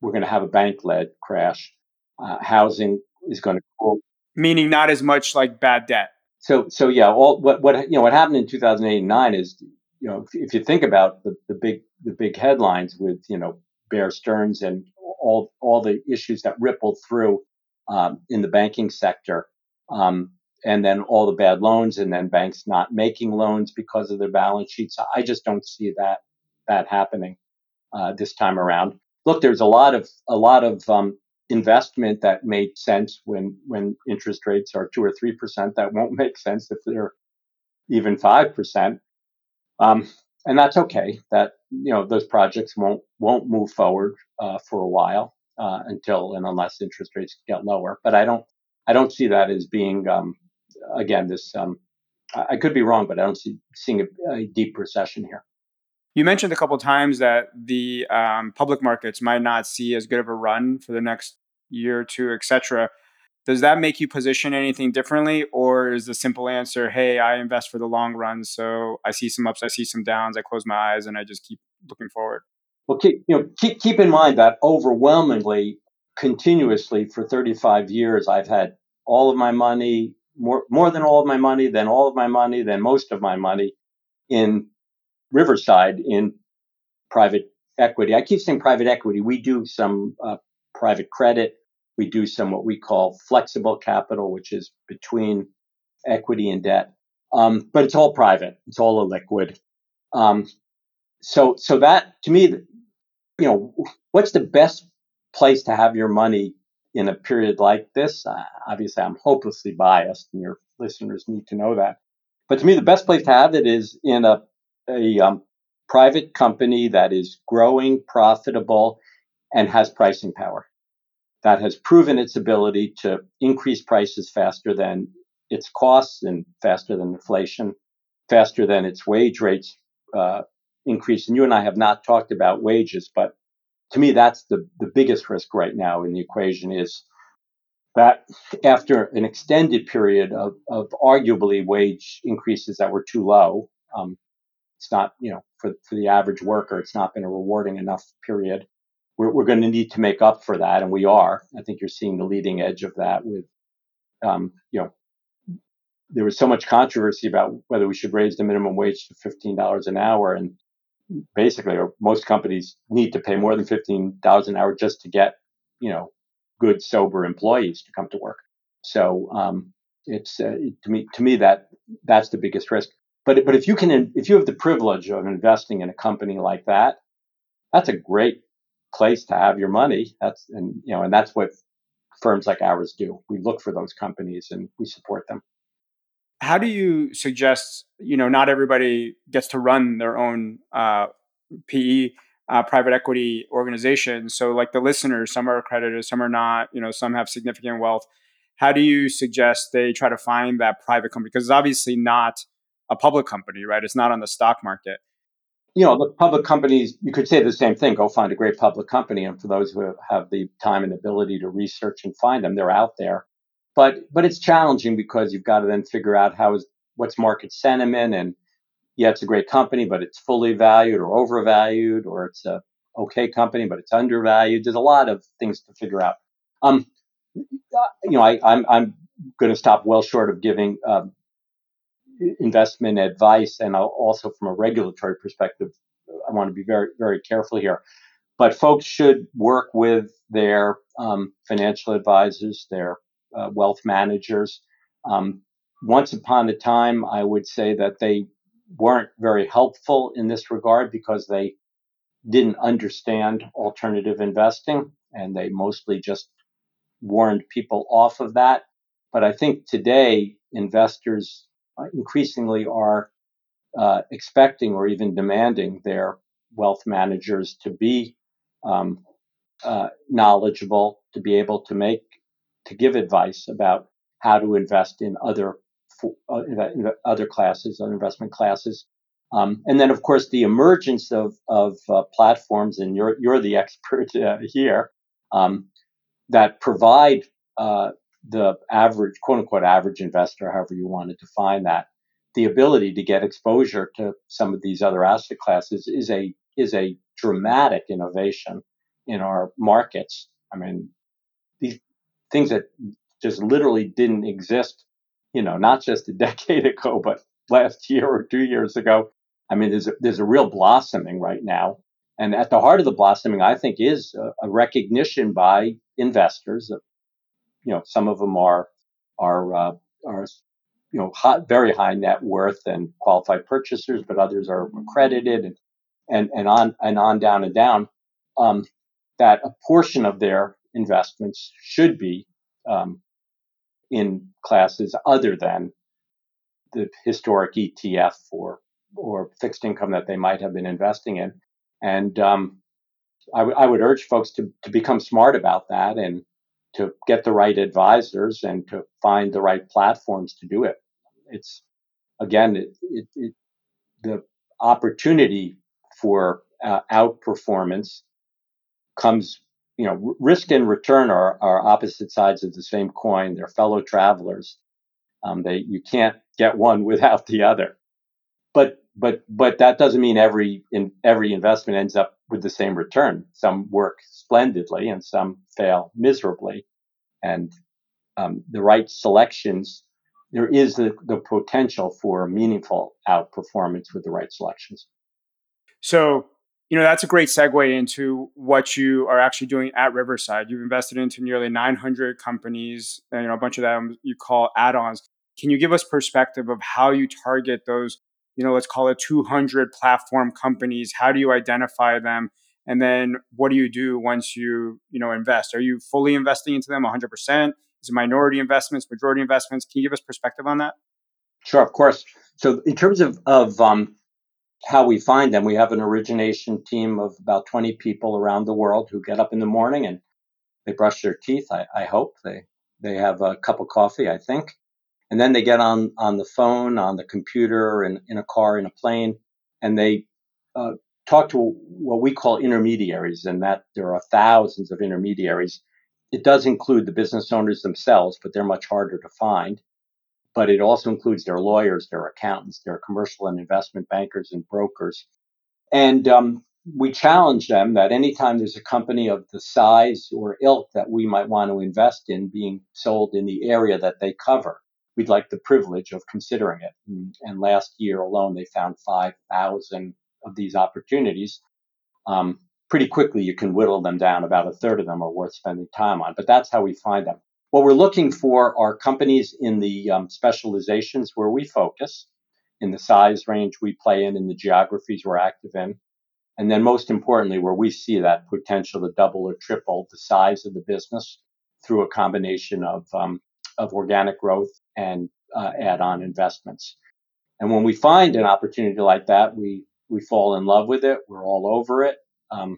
we're going to have a bank-led crash. Uh, housing is going to grow. Meaning not as much like bad debt. So, so yeah, all what, what, you know, what happened in two thousand eight and nine is, you know, if, if you think about the, the big, the big headlines with, you know, Bear Stearns and all, all the issues that rippled through um, in the banking sector. Um, and then all the bad loans, and then banks not making loans because of their balance sheets. I just don't see that that happening uh, this time around. Look, there's a lot of a lot of um, investment that made sense when when interest rates are two or three percent. That won't make sense if they're even five percent, um, and that's okay. That you know those projects won't won't move forward uh, for a while uh, until and unless interest rates get lower. But I don't I don't see that as being um, Again, this um, I could be wrong, but I don't see seeing a, a deep recession here. You mentioned a couple of times that the um, public markets might not see as good of a run for the next year or two, et cetera. Does that make you position anything differently, or is the simple answer, "Hey, I invest for the long run, so I see some ups, I see some downs, I close my eyes, and I just keep looking forward"? Well, keep you know keep keep in mind that overwhelmingly, continuously for thirty-five years, I've had all of my money. More, more than all of my money, than all of my money, than most of my money in Riverside in private equity. I keep saying private equity. We do some uh, private credit. We do some what we call flexible capital, which is between equity and debt. Um, but it's all private. It's all illiquid. Um, so, so that to me, you know, what's the best place to have your money in a period like this? Uh, obviously, I'm hopelessly biased, and your listeners need to know that. But to me, the best place to have it is in a, a um, private company that is growing, profitable, and has pricing power, that has proven its ability to increase prices faster than its costs and faster than inflation, faster than its wage rates uh, increase. And you and I have not talked about wages, but to me, that's the, the biggest risk right now in the equation, is that after an extended period of, of arguably wage increases that were too low, um, it's not, you know, for, for the average worker, it's not been a rewarding enough period. We're, we're going to need to make up for that. And we are. I think you're seeing the leading edge of that with, um, you know, there was so much controversy about whether we should raise the minimum wage to fifteen dollars an hour. And basically, or most companies need to pay more than fifteen dollars an hour just to get, you know, good, sober employees to come to work. So um, it's uh, to me, to me that that's the biggest risk. But but if you can, if you have the privilege of investing in a company like that, that's a great place to have your money. That's and you know, and that's what firms like ours do. We look for those companies and we support them. How do you suggest, you know, not everybody gets to run their own uh, P E, uh, private equity organization. So like the listeners, some are creditors, some are not, you know, some have significant wealth. How do you suggest they try to find that private company? Because it's obviously not a public company, right? It's not on the stock market. You know, the public companies, you could say the same thing, go find a great public company. And for those who have the time and ability to research and find them, they're out there. But but it's challenging because you've got to then figure out how is what's market sentiment, and yeah, it's a great company, but it's fully valued or overvalued, or it's a okay company, but it's undervalued. There's a lot of things to figure out. Um, you know, I, I'm I'm going to stop well short of giving um, investment advice, and I'll also from a regulatory perspective, I want to be very very careful here. But folks should work with their um, financial advisors, their Uh, wealth managers. Um, once upon a time, I would say that they weren't very helpful in this regard because they didn't understand alternative investing, and they mostly just warned people off of that. But I think today, investors increasingly are uh, expecting or even demanding their wealth managers to be um, uh, knowledgeable, to be able to make to give advice about how to invest in other for, uh, other classes, other investment classes. Um, and then, of course, the emergence of of uh, platforms, and you're you're the expert uh, here, um, that provide uh, the average, quote unquote, average investor, however you want to define that, the ability to get exposure to some of these other asset classes is a is a dramatic innovation in our markets. I mean, these things that just literally didn't exist, you know, not just a decade ago, but last year or two years ago. I mean, there's a, there's a real blossoming right now. And at the heart of the blossoming, I think, is a, a recognition by investors of, you know, some of them are, are, uh, are, you know, hot, very high net worth and qualified purchasers, but others are accredited and, and, and on, and on down and down, um, that a portion of their investments should be, um, in classes other than the historic E T F or or fixed income that they might have been investing in, and um, I, w- I would urge folks to to become smart about that and to get the right advisors and to find the right platforms to do it. It's again it, it, it, the opportunity for uh, outperformance comes. You know, risk and return are are opposite sides of the same coin. They're fellow travelers. Um, they you can't get one without the other, but but but that doesn't mean every in, every investment ends up with the same return. Some work splendidly and some fail miserably, and um, the right selections. There is the, the potential for meaningful outperformance with the right selections. So you know that's a great segue into what you are actually doing at Riverside. You've invested into nearly nine hundred companies, and you know a bunch of them you call add-ons. Can you give us perspective of how you target those, you know, let's call it two hundred platform companies? How do you identify them? And then what do you do once you, you know, invest? Are you fully investing into them one hundred percent? Is it minority investments, majority investments? Can you give us perspective on that? Sure, of course. So in terms of, of um, how we find them, we have an origination team of about twenty people around the world who get up in the morning and they brush their teeth, I, I hope. They, they have a cup of coffee, I think. And then they get on, on the phone, on the computer, in, in a car, in a plane, and they uh, talk to what we call intermediaries, and that there are thousands of intermediaries. It does include the business owners themselves, but they're much harder to find. But it also includes their lawyers, their accountants, their commercial and investment bankers and brokers. And um, we challenge them that anytime there's a company of the size or ilk that we might want to invest in being sold in the area that they cover, we'd like the privilege of considering it. And, and last year alone, they found five thousand of these opportunities. Um, pretty quickly, you can whittle them down. About a third of them are worth spending time on, but that's how we find them. What we're looking for are companies in the um, specializations where we focus, in the size range we play in, in the geographies we're active in, and then most importantly, where we see that potential to double or triple the size of the business through a combination of um, of organic growth and uh, add-on investments. And when we find an opportunity like that, we we fall in love with it. We're all over it, um,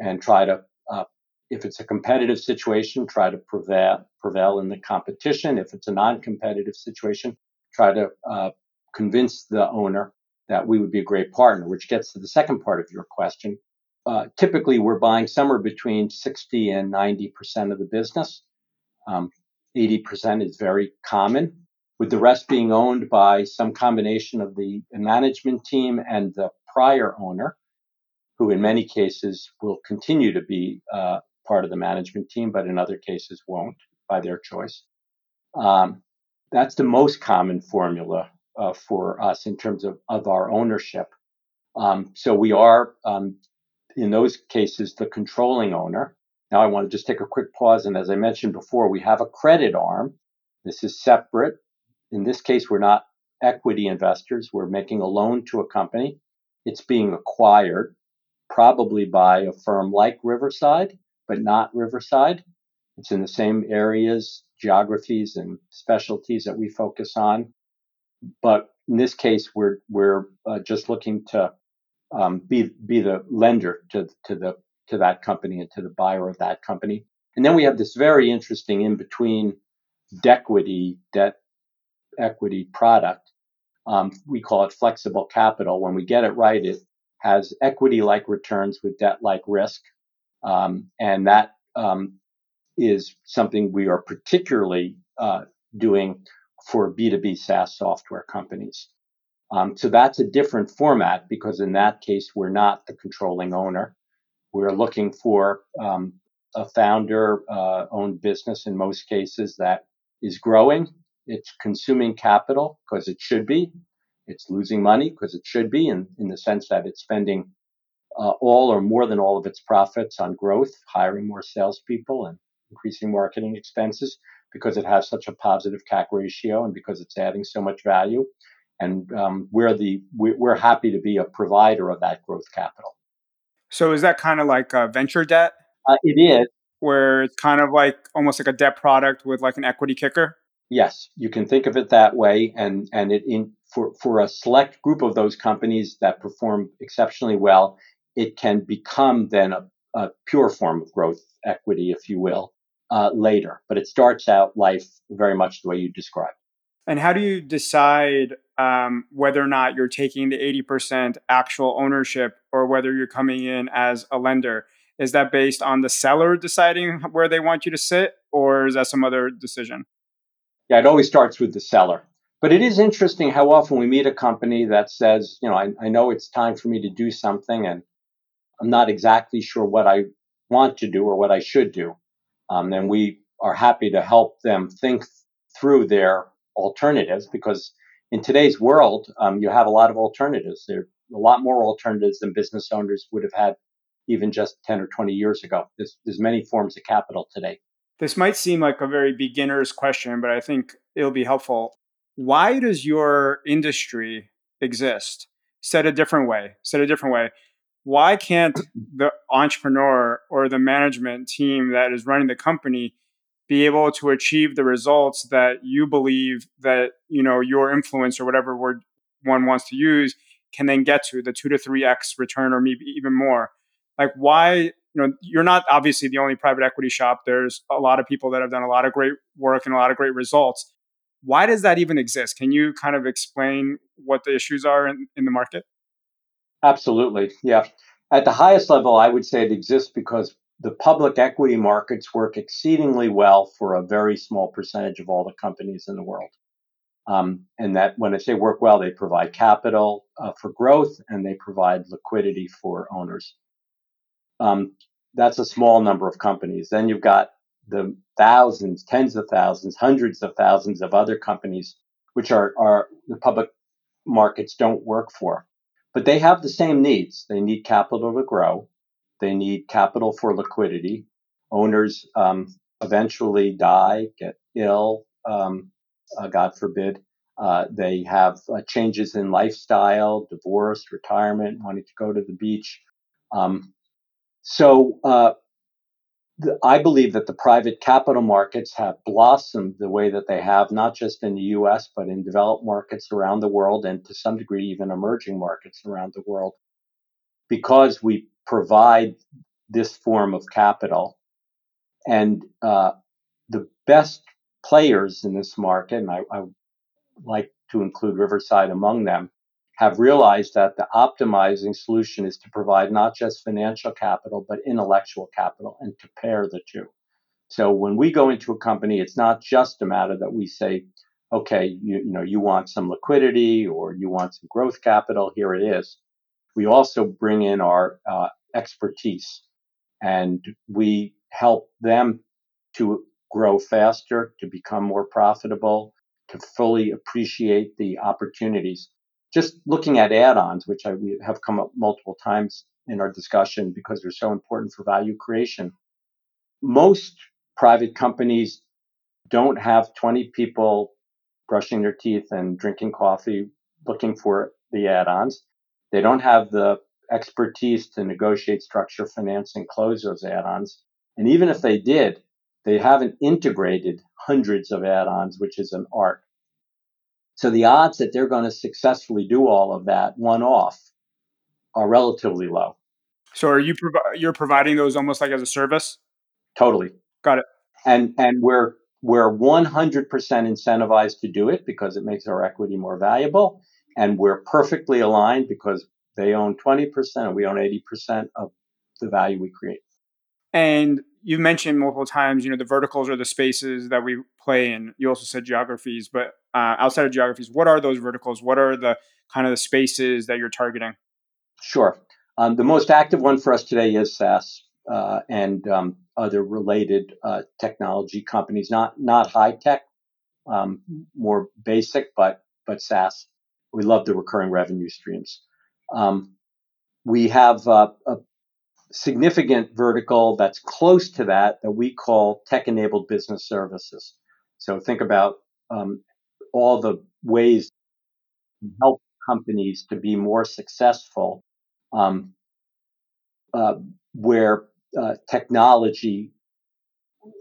and try to, uh, if it's a competitive situation, try to prevail prevail in the competition. If it's a non-competitive situation, try to uh, convince the owner that we would be a great partner, which gets to the second part of your question. Uh, typically, we're buying somewhere between sixty and ninety percent of the business. Um, eighty percent is very common, with the rest being owned by some combination of the management team and the prior owner, who in many cases will continue to be uh, part of the management team, but in other cases won't by their choice. Um, that's the most common formula uh, for us in terms of, of our ownership. Um, so we are, um, in those cases, the controlling owner. Now I want to just take a quick pause, and as I mentioned before, we have a credit arm. This is separate. In this case, we're not equity investors. We're making a loan to a company. It's being acquired probably by a firm like Riverside, but not Riverside. It's in the same areas, geographies, and specialties that we focus on. But in this case, we're we're uh, just looking to um, be be the lender to to the to that company and to the buyer of that company. And then we have this very interesting in-between dequity, debt equity product. Um, we call it flexible capital. When we get it right, it has equity-like returns with debt-like risk. Um, and that um, is something we are particularly uh, doing for B two B SaaS software companies. Um, so that's a different format because in that case, we're not the controlling owner. We're looking for um, a founder-owned uh, business in most cases that is growing. It's consuming capital because it should be. It's losing money because it should be in, in the sense that it's spending uh, all or more than all of its profits on growth, hiring more salespeople and increasing marketing expenses because it has such a positive C A C ratio and because it's adding so much value. And um, we're the we're happy to be a provider of that growth capital. So is that kind of like uh, venture debt? Uh, it is. Where it's kind of like almost like a debt product with like an equity kicker? Yes, you can think of it that way. And and it in for, for a select group of those companies that perform exceptionally well, it can become then a, a pure form of growth equity, if you will, uh, later. But it starts out life very much the way you described. And how do you decide um, whether or not you're taking the eighty percent actual ownership or whether you're coming in as a lender? Is that based on the seller deciding where they want you to sit, or is that some other decision? Yeah, it always starts with the seller. But it is interesting how often we meet a company that says, you know, I, I know it's time for me to do something and I'm not exactly sure what I want to do or what I should do. Um, and we are happy to help them think through their alternatives, because in today's world, um, you have a lot of alternatives. There are a lot more alternatives than business owners would have had even just ten or twenty years ago. There's, there's many forms of capital today. This might seem like a very beginner's question, but I think it'll be helpful. Why does your industry exist? Said a different way, said a different way. Why can't the entrepreneur or the management team that is running the company be able to achieve the results that you believe that, you know, your influence or whatever word one wants to use can then get to, the two to three X return or maybe even more? Like, why, you know, you're not obviously the only private equity shop. There's a lot of people that have done a lot of great work and a lot of great results. Why does that even exist? Can you kind of explain what the issues are in, in the market? Absolutely. Yeah. At the highest level, I would say it exists because the public equity markets work exceedingly well for a very small percentage of all the companies in the world. Um, and that when I say work well, they provide capital uh, for growth and they provide liquidity for owners. Um, that's a small number of companies. Then you've got the thousands, tens of thousands, hundreds of thousands of other companies, which are, are the public markets don't work for. But they have the same needs. They need capital to grow. They need capital for liquidity. Owners um, eventually die, get ill, um, uh, God forbid. Uh, they have uh, changes in lifestyle, divorce, retirement, wanting to go to the beach. Um, so uh, the, I believe that the private capital markets have blossomed the way that they have, not just in the U S, but in developed markets around the world, and to some degree, even emerging markets around the world, because we provide this form of capital. And uh, the best players in this market, and I, I like to include Riverside among them, have realized that the optimizing solution is to provide not just financial capital, but intellectual capital, and to pair the two. So when we go into a company, it's not just a matter that we say, okay, you, you know, you want some liquidity or you want some growth capital, here it is. We also bring in our uh, expertise, and we help them to grow faster, to become more profitable, to fully appreciate the opportunities. Just looking at add-ons, which I, we have come up multiple times in our discussion because they're so important for value creation. Most private companies don't have twenty people brushing their teeth and drinking coffee looking for the add-ons. They don't have the expertise to negotiate, structure, finance, and close those add-ons. And even if they did, they haven't integrated hundreds of add-ons, which is an art. So the odds that they're going to successfully do all of that one-off are relatively low. So are you provi- you're providing those almost like as a service? Totally. Got it. And and we're We're one hundred percent incentivized to do it because it makes our equity more valuable. And we're perfectly aligned because they own twenty percent and we own eighty percent of the value we create. And you've mentioned multiple times, you know, the verticals or the spaces that we play in. You also said geographies, but uh, outside of geographies, what are those verticals? What are the kind of the spaces that you're targeting? Sure. Um, the most active one for us today is SaaS uh, and um, other related uh, technology companies, not not high tech, um, more basic, but but SaaS. We love the recurring revenue streams. Um, we have uh, a significant vertical that's close to that that we call tech-enabled business services. So think about um, all the ways to help companies to be more successful um, uh, where uh, technology,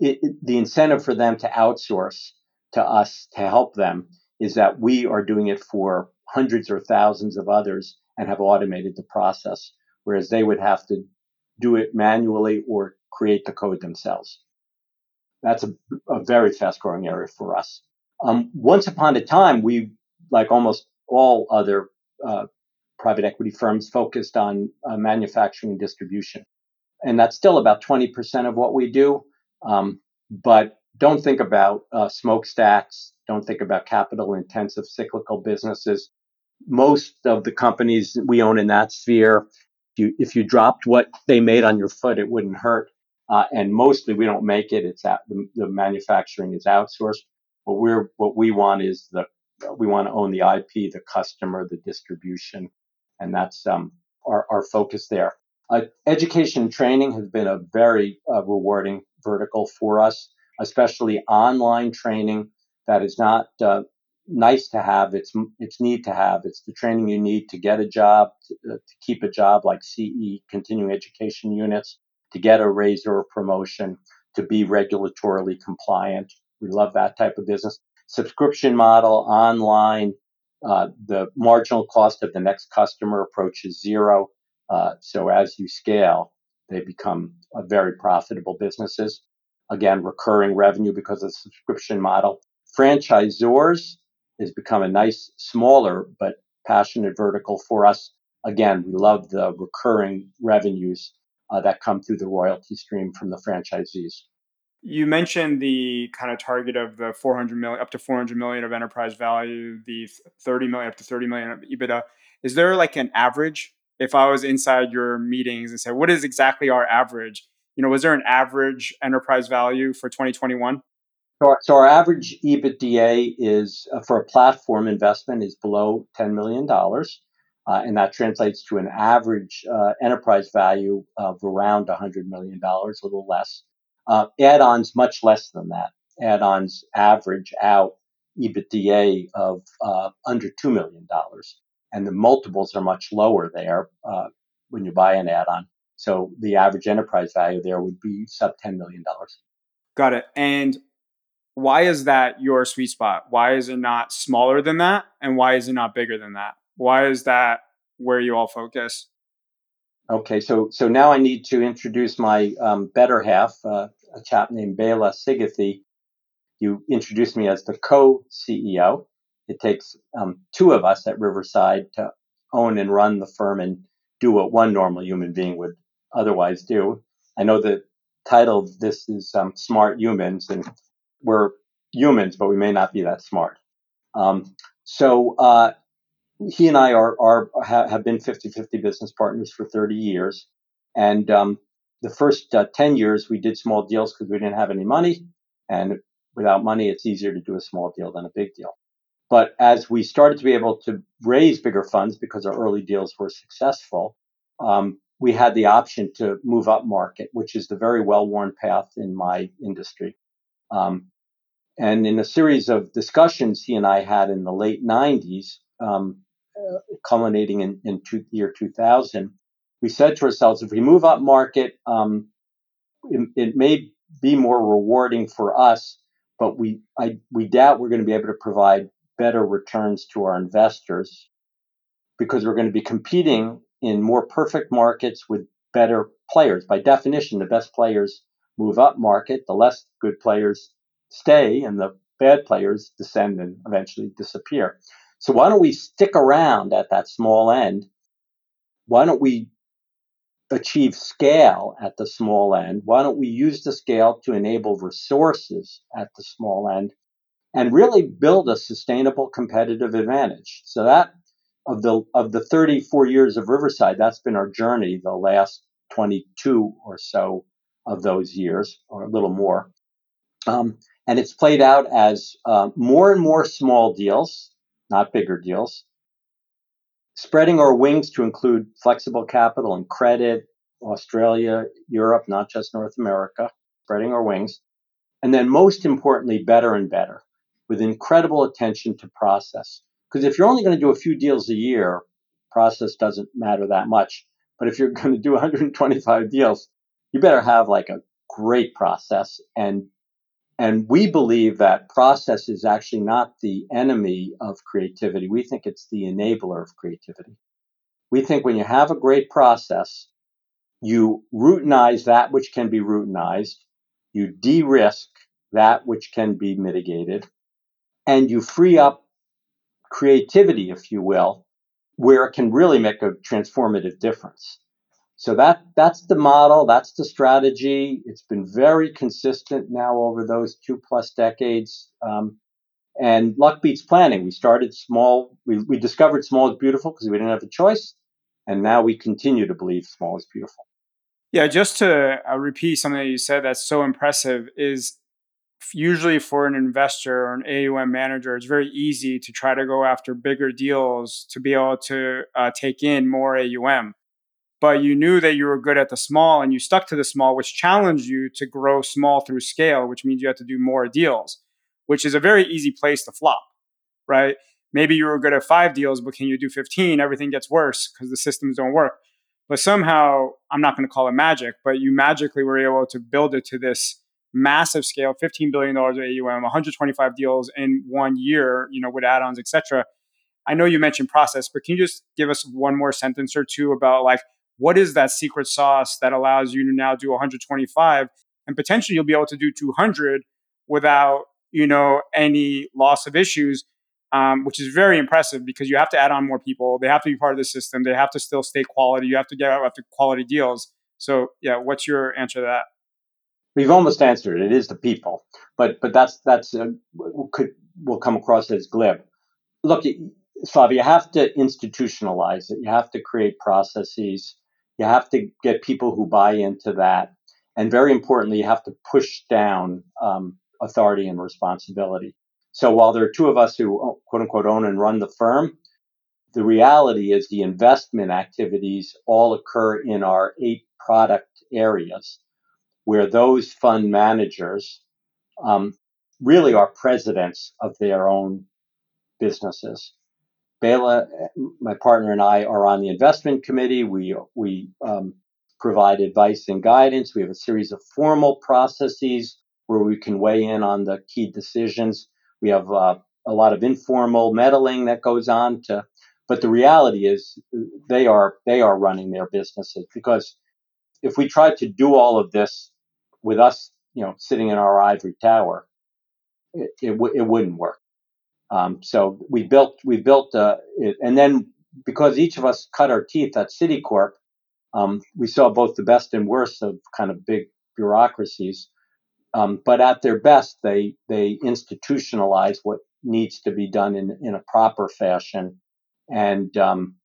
it, it, the incentive for them to outsource to us to help them is that we are doing it for hundreds or thousands of others and have automated the process, whereas they would have to do it manually or create the code themselves. That's a, a very fast-growing area for us. Um, once upon a time, we, like almost all other uh, private equity firms, focused on uh, manufacturing and distribution. And that's still about twenty percent of what we do. Um, but don't think about uh, smokestacks. Don't think about capital-intensive cyclical businesses. Most of the companies that we own in that sphere, You, if you dropped what they made on your foot, it wouldn't hurt. Uh, and mostly we don't make it. It's out, the, the manufacturing is outsourced. But we're, what we want is the, we want to own the I P, the customer, the distribution. And that's um, our, our focus there. Uh, education and training has been a very uh, rewarding vertical for us, especially online training that is not uh, nice to have, it's it's need to have. It's the training you need to get a job, to, uh, to keep a job, like C E, continuing education units, to get a raise or a promotion, to be regulatorily compliant. We love that type of business. Subscription model, online, uh, the marginal cost of the next customer approaches zero. Uh, so as you scale, they become uh, very profitable businesses. Again, recurring revenue because of the subscription model. Franchisors has become a nice, smaller, but passionate vertical for us. Again, we love the recurring revenues uh, that come through the royalty stream from the franchisees. You mentioned the kind of target of the four hundred million, up to four hundred million of enterprise value, the thirty million, up to thirty million of EBITDA. Is there like an average? If I was inside your meetings and said, what is exactly our average? You know, was there an average enterprise value for twenty twenty-one? So our, so our average EBITDA is uh, for a platform investment is below ten million dollars, uh, and that translates to an average uh, enterprise value of around one hundred million dollars, a little less. Uh, add-ons, much less than that. Add-ons average out EBITDA of uh, under two million dollars, and the multiples are much lower there uh, when you buy an add-on. So the average enterprise value there would be sub ten million dollars. Got it. And why is that your sweet spot? Why is it not smaller than that? And why is it not bigger than that? Why is that where you all focus? Okay, so so now I need to introduce my um, better half, uh, a chap named Bela Sigethy. You introduced me as the co-C E O. It takes um, two of us at Riverside to own and run the firm and do what one normal human being would otherwise do. I know the title of this is um, Smart Humans, and we're humans, but we may not be that smart. Um, so uh, he and I are, are have been fifty-fifty business partners for thirty years. And um, the first uh, ten years, we did small deals because we didn't have any money. And without money, it's easier to do a small deal than a big deal. But as we started to be able to raise bigger funds because our early deals were successful, um, we had the option to move up market, which is the very well-worn path in my industry. Um, and in a series of discussions he and I had in the late nineties, um, uh, culminating in, in two, year two thousand, we said to ourselves, if we move up market, um, it, it may be more rewarding for us, but we, I, we doubt we're going to be able to provide better returns to our investors because we're going to be competing in more perfect markets with better players. By definition, the best players move up market, the less good players stay and the bad players descend and eventually disappear. So why don't we stick around at that small end? Why don't we achieve scale at the small end? Why don't we use the scale to enable resources at the small end and really build a sustainable competitive advantage? So that of the of the thirty-four years of Riverside, that's been our journey the last twenty-two or so of those years, or a little more. Um, and it's played out as uh, more and more small deals, not bigger deals, spreading our wings to include flexible capital and credit, Australia, Europe, not just North America, spreading our wings. And then most importantly, better and better, with incredible attention to process. Because if you're only going to do a few deals a year, process doesn't matter that much. But if you're going to do one hundred twenty-five deals, you better have like a great process. And and we believe that process is actually not the enemy of creativity. We think it's the enabler of creativity. We think when you have a great process, you routinize that which can be routinized, you de-risk that which can be mitigated, and you free up creativity, if you will, where it can really make a transformative difference. So that that's the model, that's the strategy. It's been very consistent now over those two plus decades. Um, and luck beats planning. We started small. We, we discovered small is beautiful because we didn't have a choice. And now we continue to believe small is beautiful. Yeah, just to uh, repeat something that you said that's so impressive is usually for an investor or an A U M manager, it's very easy to try to go after bigger deals to be able to uh, take in more A U M. But you knew that you were good at the small and you stuck to the small, which challenged you to grow small through scale, which means you had to do more deals, which is a very easy place to flop, right? Maybe you were good at five deals, but can you do fifteen? Everything gets worse because the systems don't work. But somehow, I'm not going to call it magic, but you magically were able to build it to this massive scale, fifteen billion dollars of A U M, one hundred twenty-five deals in one year, you know, with add-ons, et cetera. I know you mentioned process, but can you just give us one more sentence or two about like, what is that secret sauce that allows you to now do one hundred twenty-five and potentially you'll be able to do two hundred without, you know, any loss of issues, um, which is very impressive because you have to add on more people. They have to be part of the system. They have to still stay quality. You have to get out after quality deals. So yeah, what's your answer to that? We've almost answered it. It is the people, but but that's that's uh, could will come across as glib. Look, Slav, you have to institutionalize it. You have to create processes. You have to get people who buy into that. And very importantly, you have to push down um, authority and responsibility. So while there are two of us who, quote unquote, own and run the firm, the reality is the investment activities all occur in our eight product areas where those fund managers um, really are presidents of their own businesses. Bela, my partner, and I are on the investment committee. We we um, provide advice and guidance. We have a series of formal processes where we can weigh in on the key decisions. We have uh, a lot of informal meddling that goes on. To, but the reality is they are they are running their businesses, because if we tried to do all of this with us, you know, sitting in our ivory tower, it it, w- it wouldn't work. Um, so we built, we built, uh, it, and then because each of us cut our teeth at Citicorp, um, we saw both the best and worst of kind of big bureaucracies. Um, but at their best, they, they institutionalize what needs to be done in, in a proper fashion. And, um,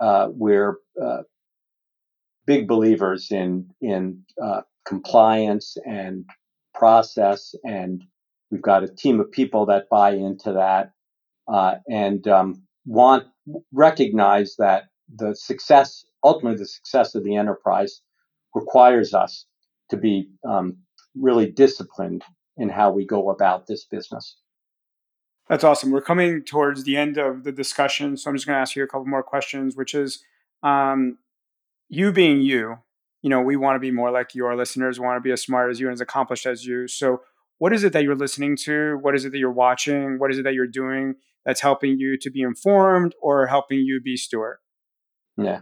uh, we're, uh, big believers in, in, uh, compliance and process, and we've got a team of people that buy into that uh, and um, want recognize that the success, ultimately the success of the enterprise, requires us to be um, really disciplined in how we go about this business. That's awesome. We're coming towards the end of the discussion, so I'm just going to ask you a couple more questions, which is um, you being you, you know, we want to be more like you. Our listeners want to be as smart as you and as accomplished as you. So what is it that you're listening to? What is it that you're watching? What is it that you're doing that's helping you to be informed or helping you be Stewart? Yeah.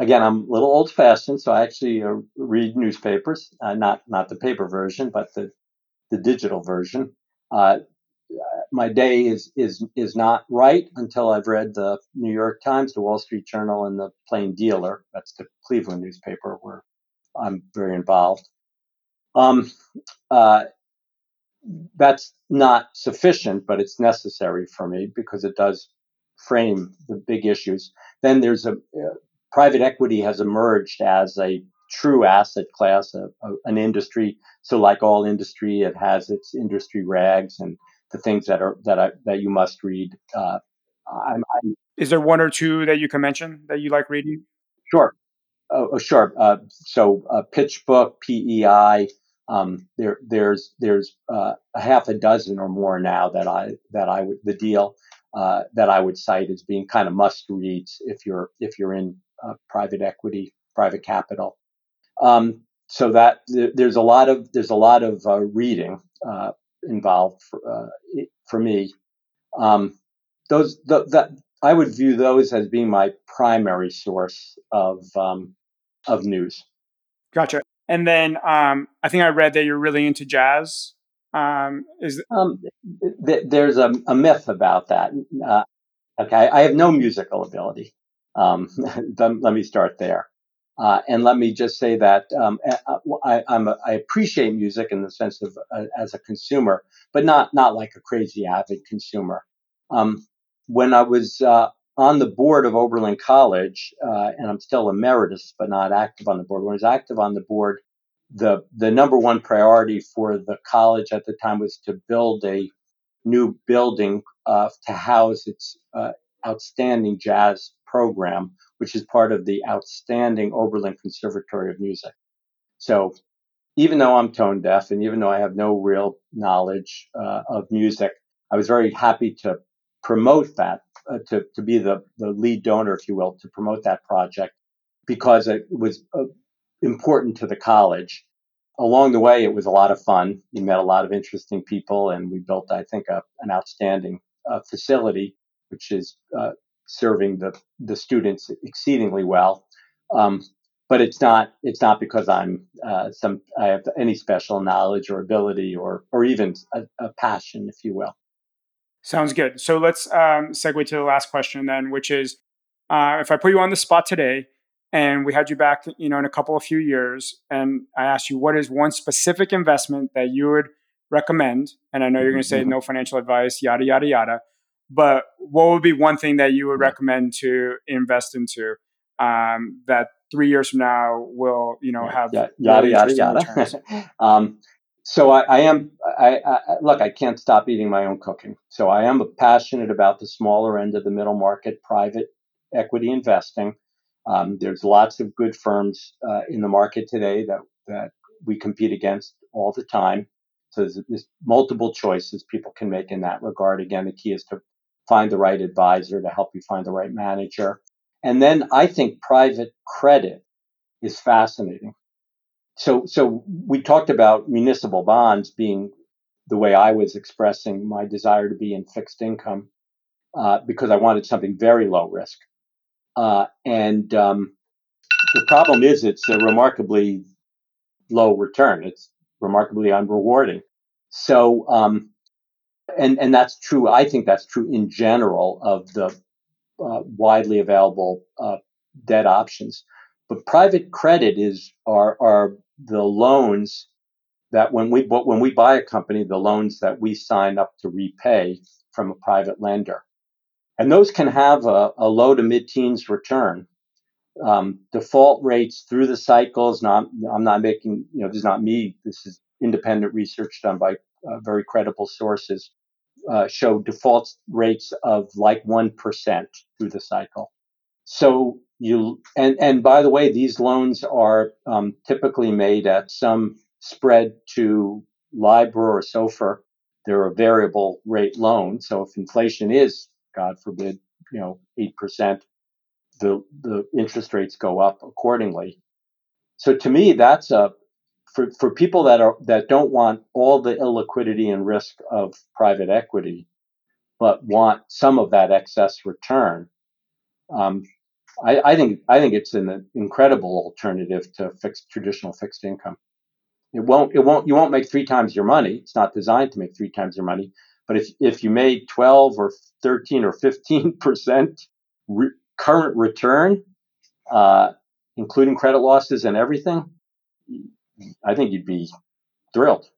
Again, I'm a little old fashioned, so I actually uh, read newspapers, uh, not not the paper version, but the, the digital version. Uh, my day is is is not right until I've read the New York Times, the Wall Street Journal, and the Plain Dealer. That's the Cleveland newspaper where I'm very involved. Um, uh, that's not sufficient, but it's necessary for me because it does frame the big issues. Then there's a uh, private equity has emerged as a true asset class, a, a, an industry. So, like all industry, it has its industry rags and the things that are that I, that you must read. Uh, I'm, I'm, Is there one or two that you can mention that you like reading? Sure, oh, oh sure. Uh, so, uh, PitchBook, P E I. Um, there, there's there's uh, a half a dozen or more now that I that I would the deal uh, that I would cite as being kind of must reads if you're if you're in uh, private equity, private capital. Um, so that th- there's a lot of there's a lot of uh, reading uh, involved for, uh, for me. Um, those the, that I would view those as being my primary source of um, of news. Gotcha. And then um, I think I read that you're really into jazz. Um, is th- um, th- there's a, a myth about that. Uh, okay, I have no musical ability. Um, let me start there. Uh, and let me just say that um, I, I'm a, I appreciate music in the sense of uh, as a consumer, but not not like a crazy avid consumer. Um, when I was uh, on the board of Oberlin College, uh, and I'm still emeritus, but not active on the board. When I was active on the board, the the number one priority for the college at the time was to build a new building uh, to house its uh, outstanding jazz program, which is part of the outstanding Oberlin Conservatory of Music. So even though I'm tone deaf and even though I have no real knowledge uh, of music, I was very happy to promote that, uh, to, to be the, the lead donor, if you will, to promote that project because it was uh, important to the college. Along the way, it was a lot of fun. We met a lot of interesting people and we built, I think, a, an outstanding uh, facility, which is uh, serving the, the students exceedingly well, um, but it's not it's not because I'm uh, some I have any special knowledge or ability or or even a, a passion, if you will. Sounds good. So let's um, segue to the last question then, which is uh, if I put you on the spot today, and we had you back, you know, in a couple of few years, and I asked you what is one specific investment that you would recommend, and I know you're going to say no financial advice, yada yada yada. But what would be one thing that you would recommend to invest into um, that three years from now will, you know, have yeah, yada yada yada. um, so I, I am. I, I look. I can't stop eating my own cooking. So I am passionate about the smaller end of the middle market private equity investing. Um, there's lots of good firms uh, in the market today that that we compete against all the time. So there's, there's multiple choices people can make in that regard. Again, the key is to find the right advisor to help you find the right manager. And then I think private credit is fascinating. So so we talked about municipal bonds being the way I was expressing my desire to be in fixed income uh, because I wanted something very low risk. Uh, and um, the problem is it's a remarkably low return. It's remarkably unrewarding. So um, And and that's true. I think that's true in general of the uh, widely available uh, debt options. But private credit is are are the loans that when we when we buy a company, the loans that we sign up to repay from a private lender, and those can have a, a low to mid-teens return. Um, default rates through the cycles. Not I'm not making you know this is not me. This is independent research done by Uh, very credible sources, uh, show default rates of like one percent through the cycle. So you, and, and by the way, these loans are um, typically made at some spread to LIBOR or SOFR. They're a variable rate loan. So if inflation is, God forbid, you know, eight percent, the, the interest rates go up accordingly. So to me, that's a, For for people that are that don't want all the illiquidity and risk of private equity, but want some of that excess return, um, I, I think I think it's an incredible alternative to fixed, traditional fixed income. It won't, it won't, you won't make three times your money. It's not designed to make three times your money. But if, if you made twelve or thirteen or fifteen percent re- current return, uh, including credit losses and everything, I think you'd be thrilled.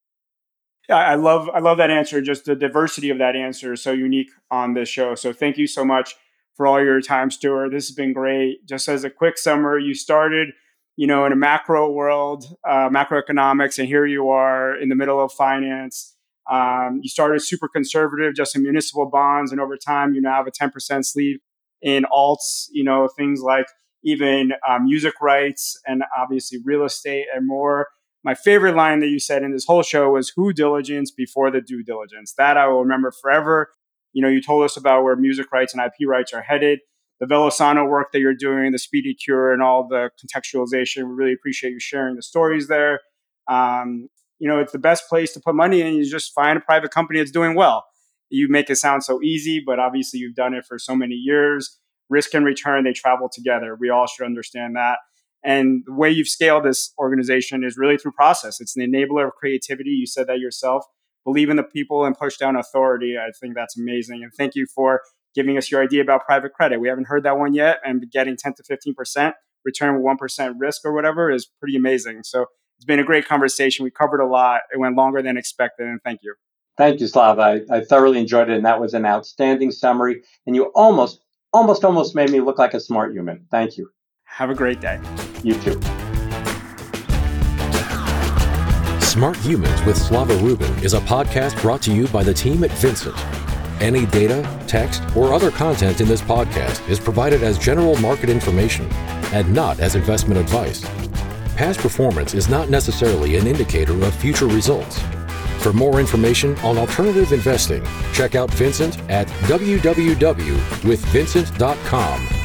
I love I love that answer, just the diversity of that answer is so unique on this show. So thank you so much for all your time, Stewart. This has been great. Just as a quick summary, you started, you know, in a macro world, uh, macroeconomics, and here you are in the middle of finance. Um, you started super conservative, just in municipal bonds, and over time, you now have a ten percent sleeve in alts, you know, things like even uh, music rights and obviously real estate and more. My favorite line that you said in this whole show was "who diligence before the due diligence." That I will remember forever. You know, you told us about where music rights and I P rights are headed, the VeloSano work that you're doing, the Speedy Cure, and all the contextualization. We really appreciate you sharing the stories there. Um, you know, it's the best place to put money in. You just find a private company that's doing well. You make it sound so easy, but obviously you've done it for so many years. Risk and return, they travel together. We all should understand that. And the way you've scaled this organization is really through process. It's an enabler of creativity. You said that yourself. Believe in the people and push down authority. I think that's amazing. And thank you for giving us your idea about private credit. We haven't heard that one yet. And getting ten to fifteen percent return with one percent risk or whatever is pretty amazing. So it's been a great conversation. We covered a lot. It went longer than expected. And thank you. Thank you, Slav. I, I thoroughly enjoyed it. And that was an outstanding summary. And you almost, almost, almost made me look like a smart human. Thank you. Have a great day. You too. Smart Humans with Slava Rubin is a podcast brought to you by the team at Vincent. Any data, text, or other content in this podcast is provided as general market information and not as investment advice. Past performance is not necessarily an indicator of future results. For more information on alternative investing, check out Vincent at w w w dot vincent dot com.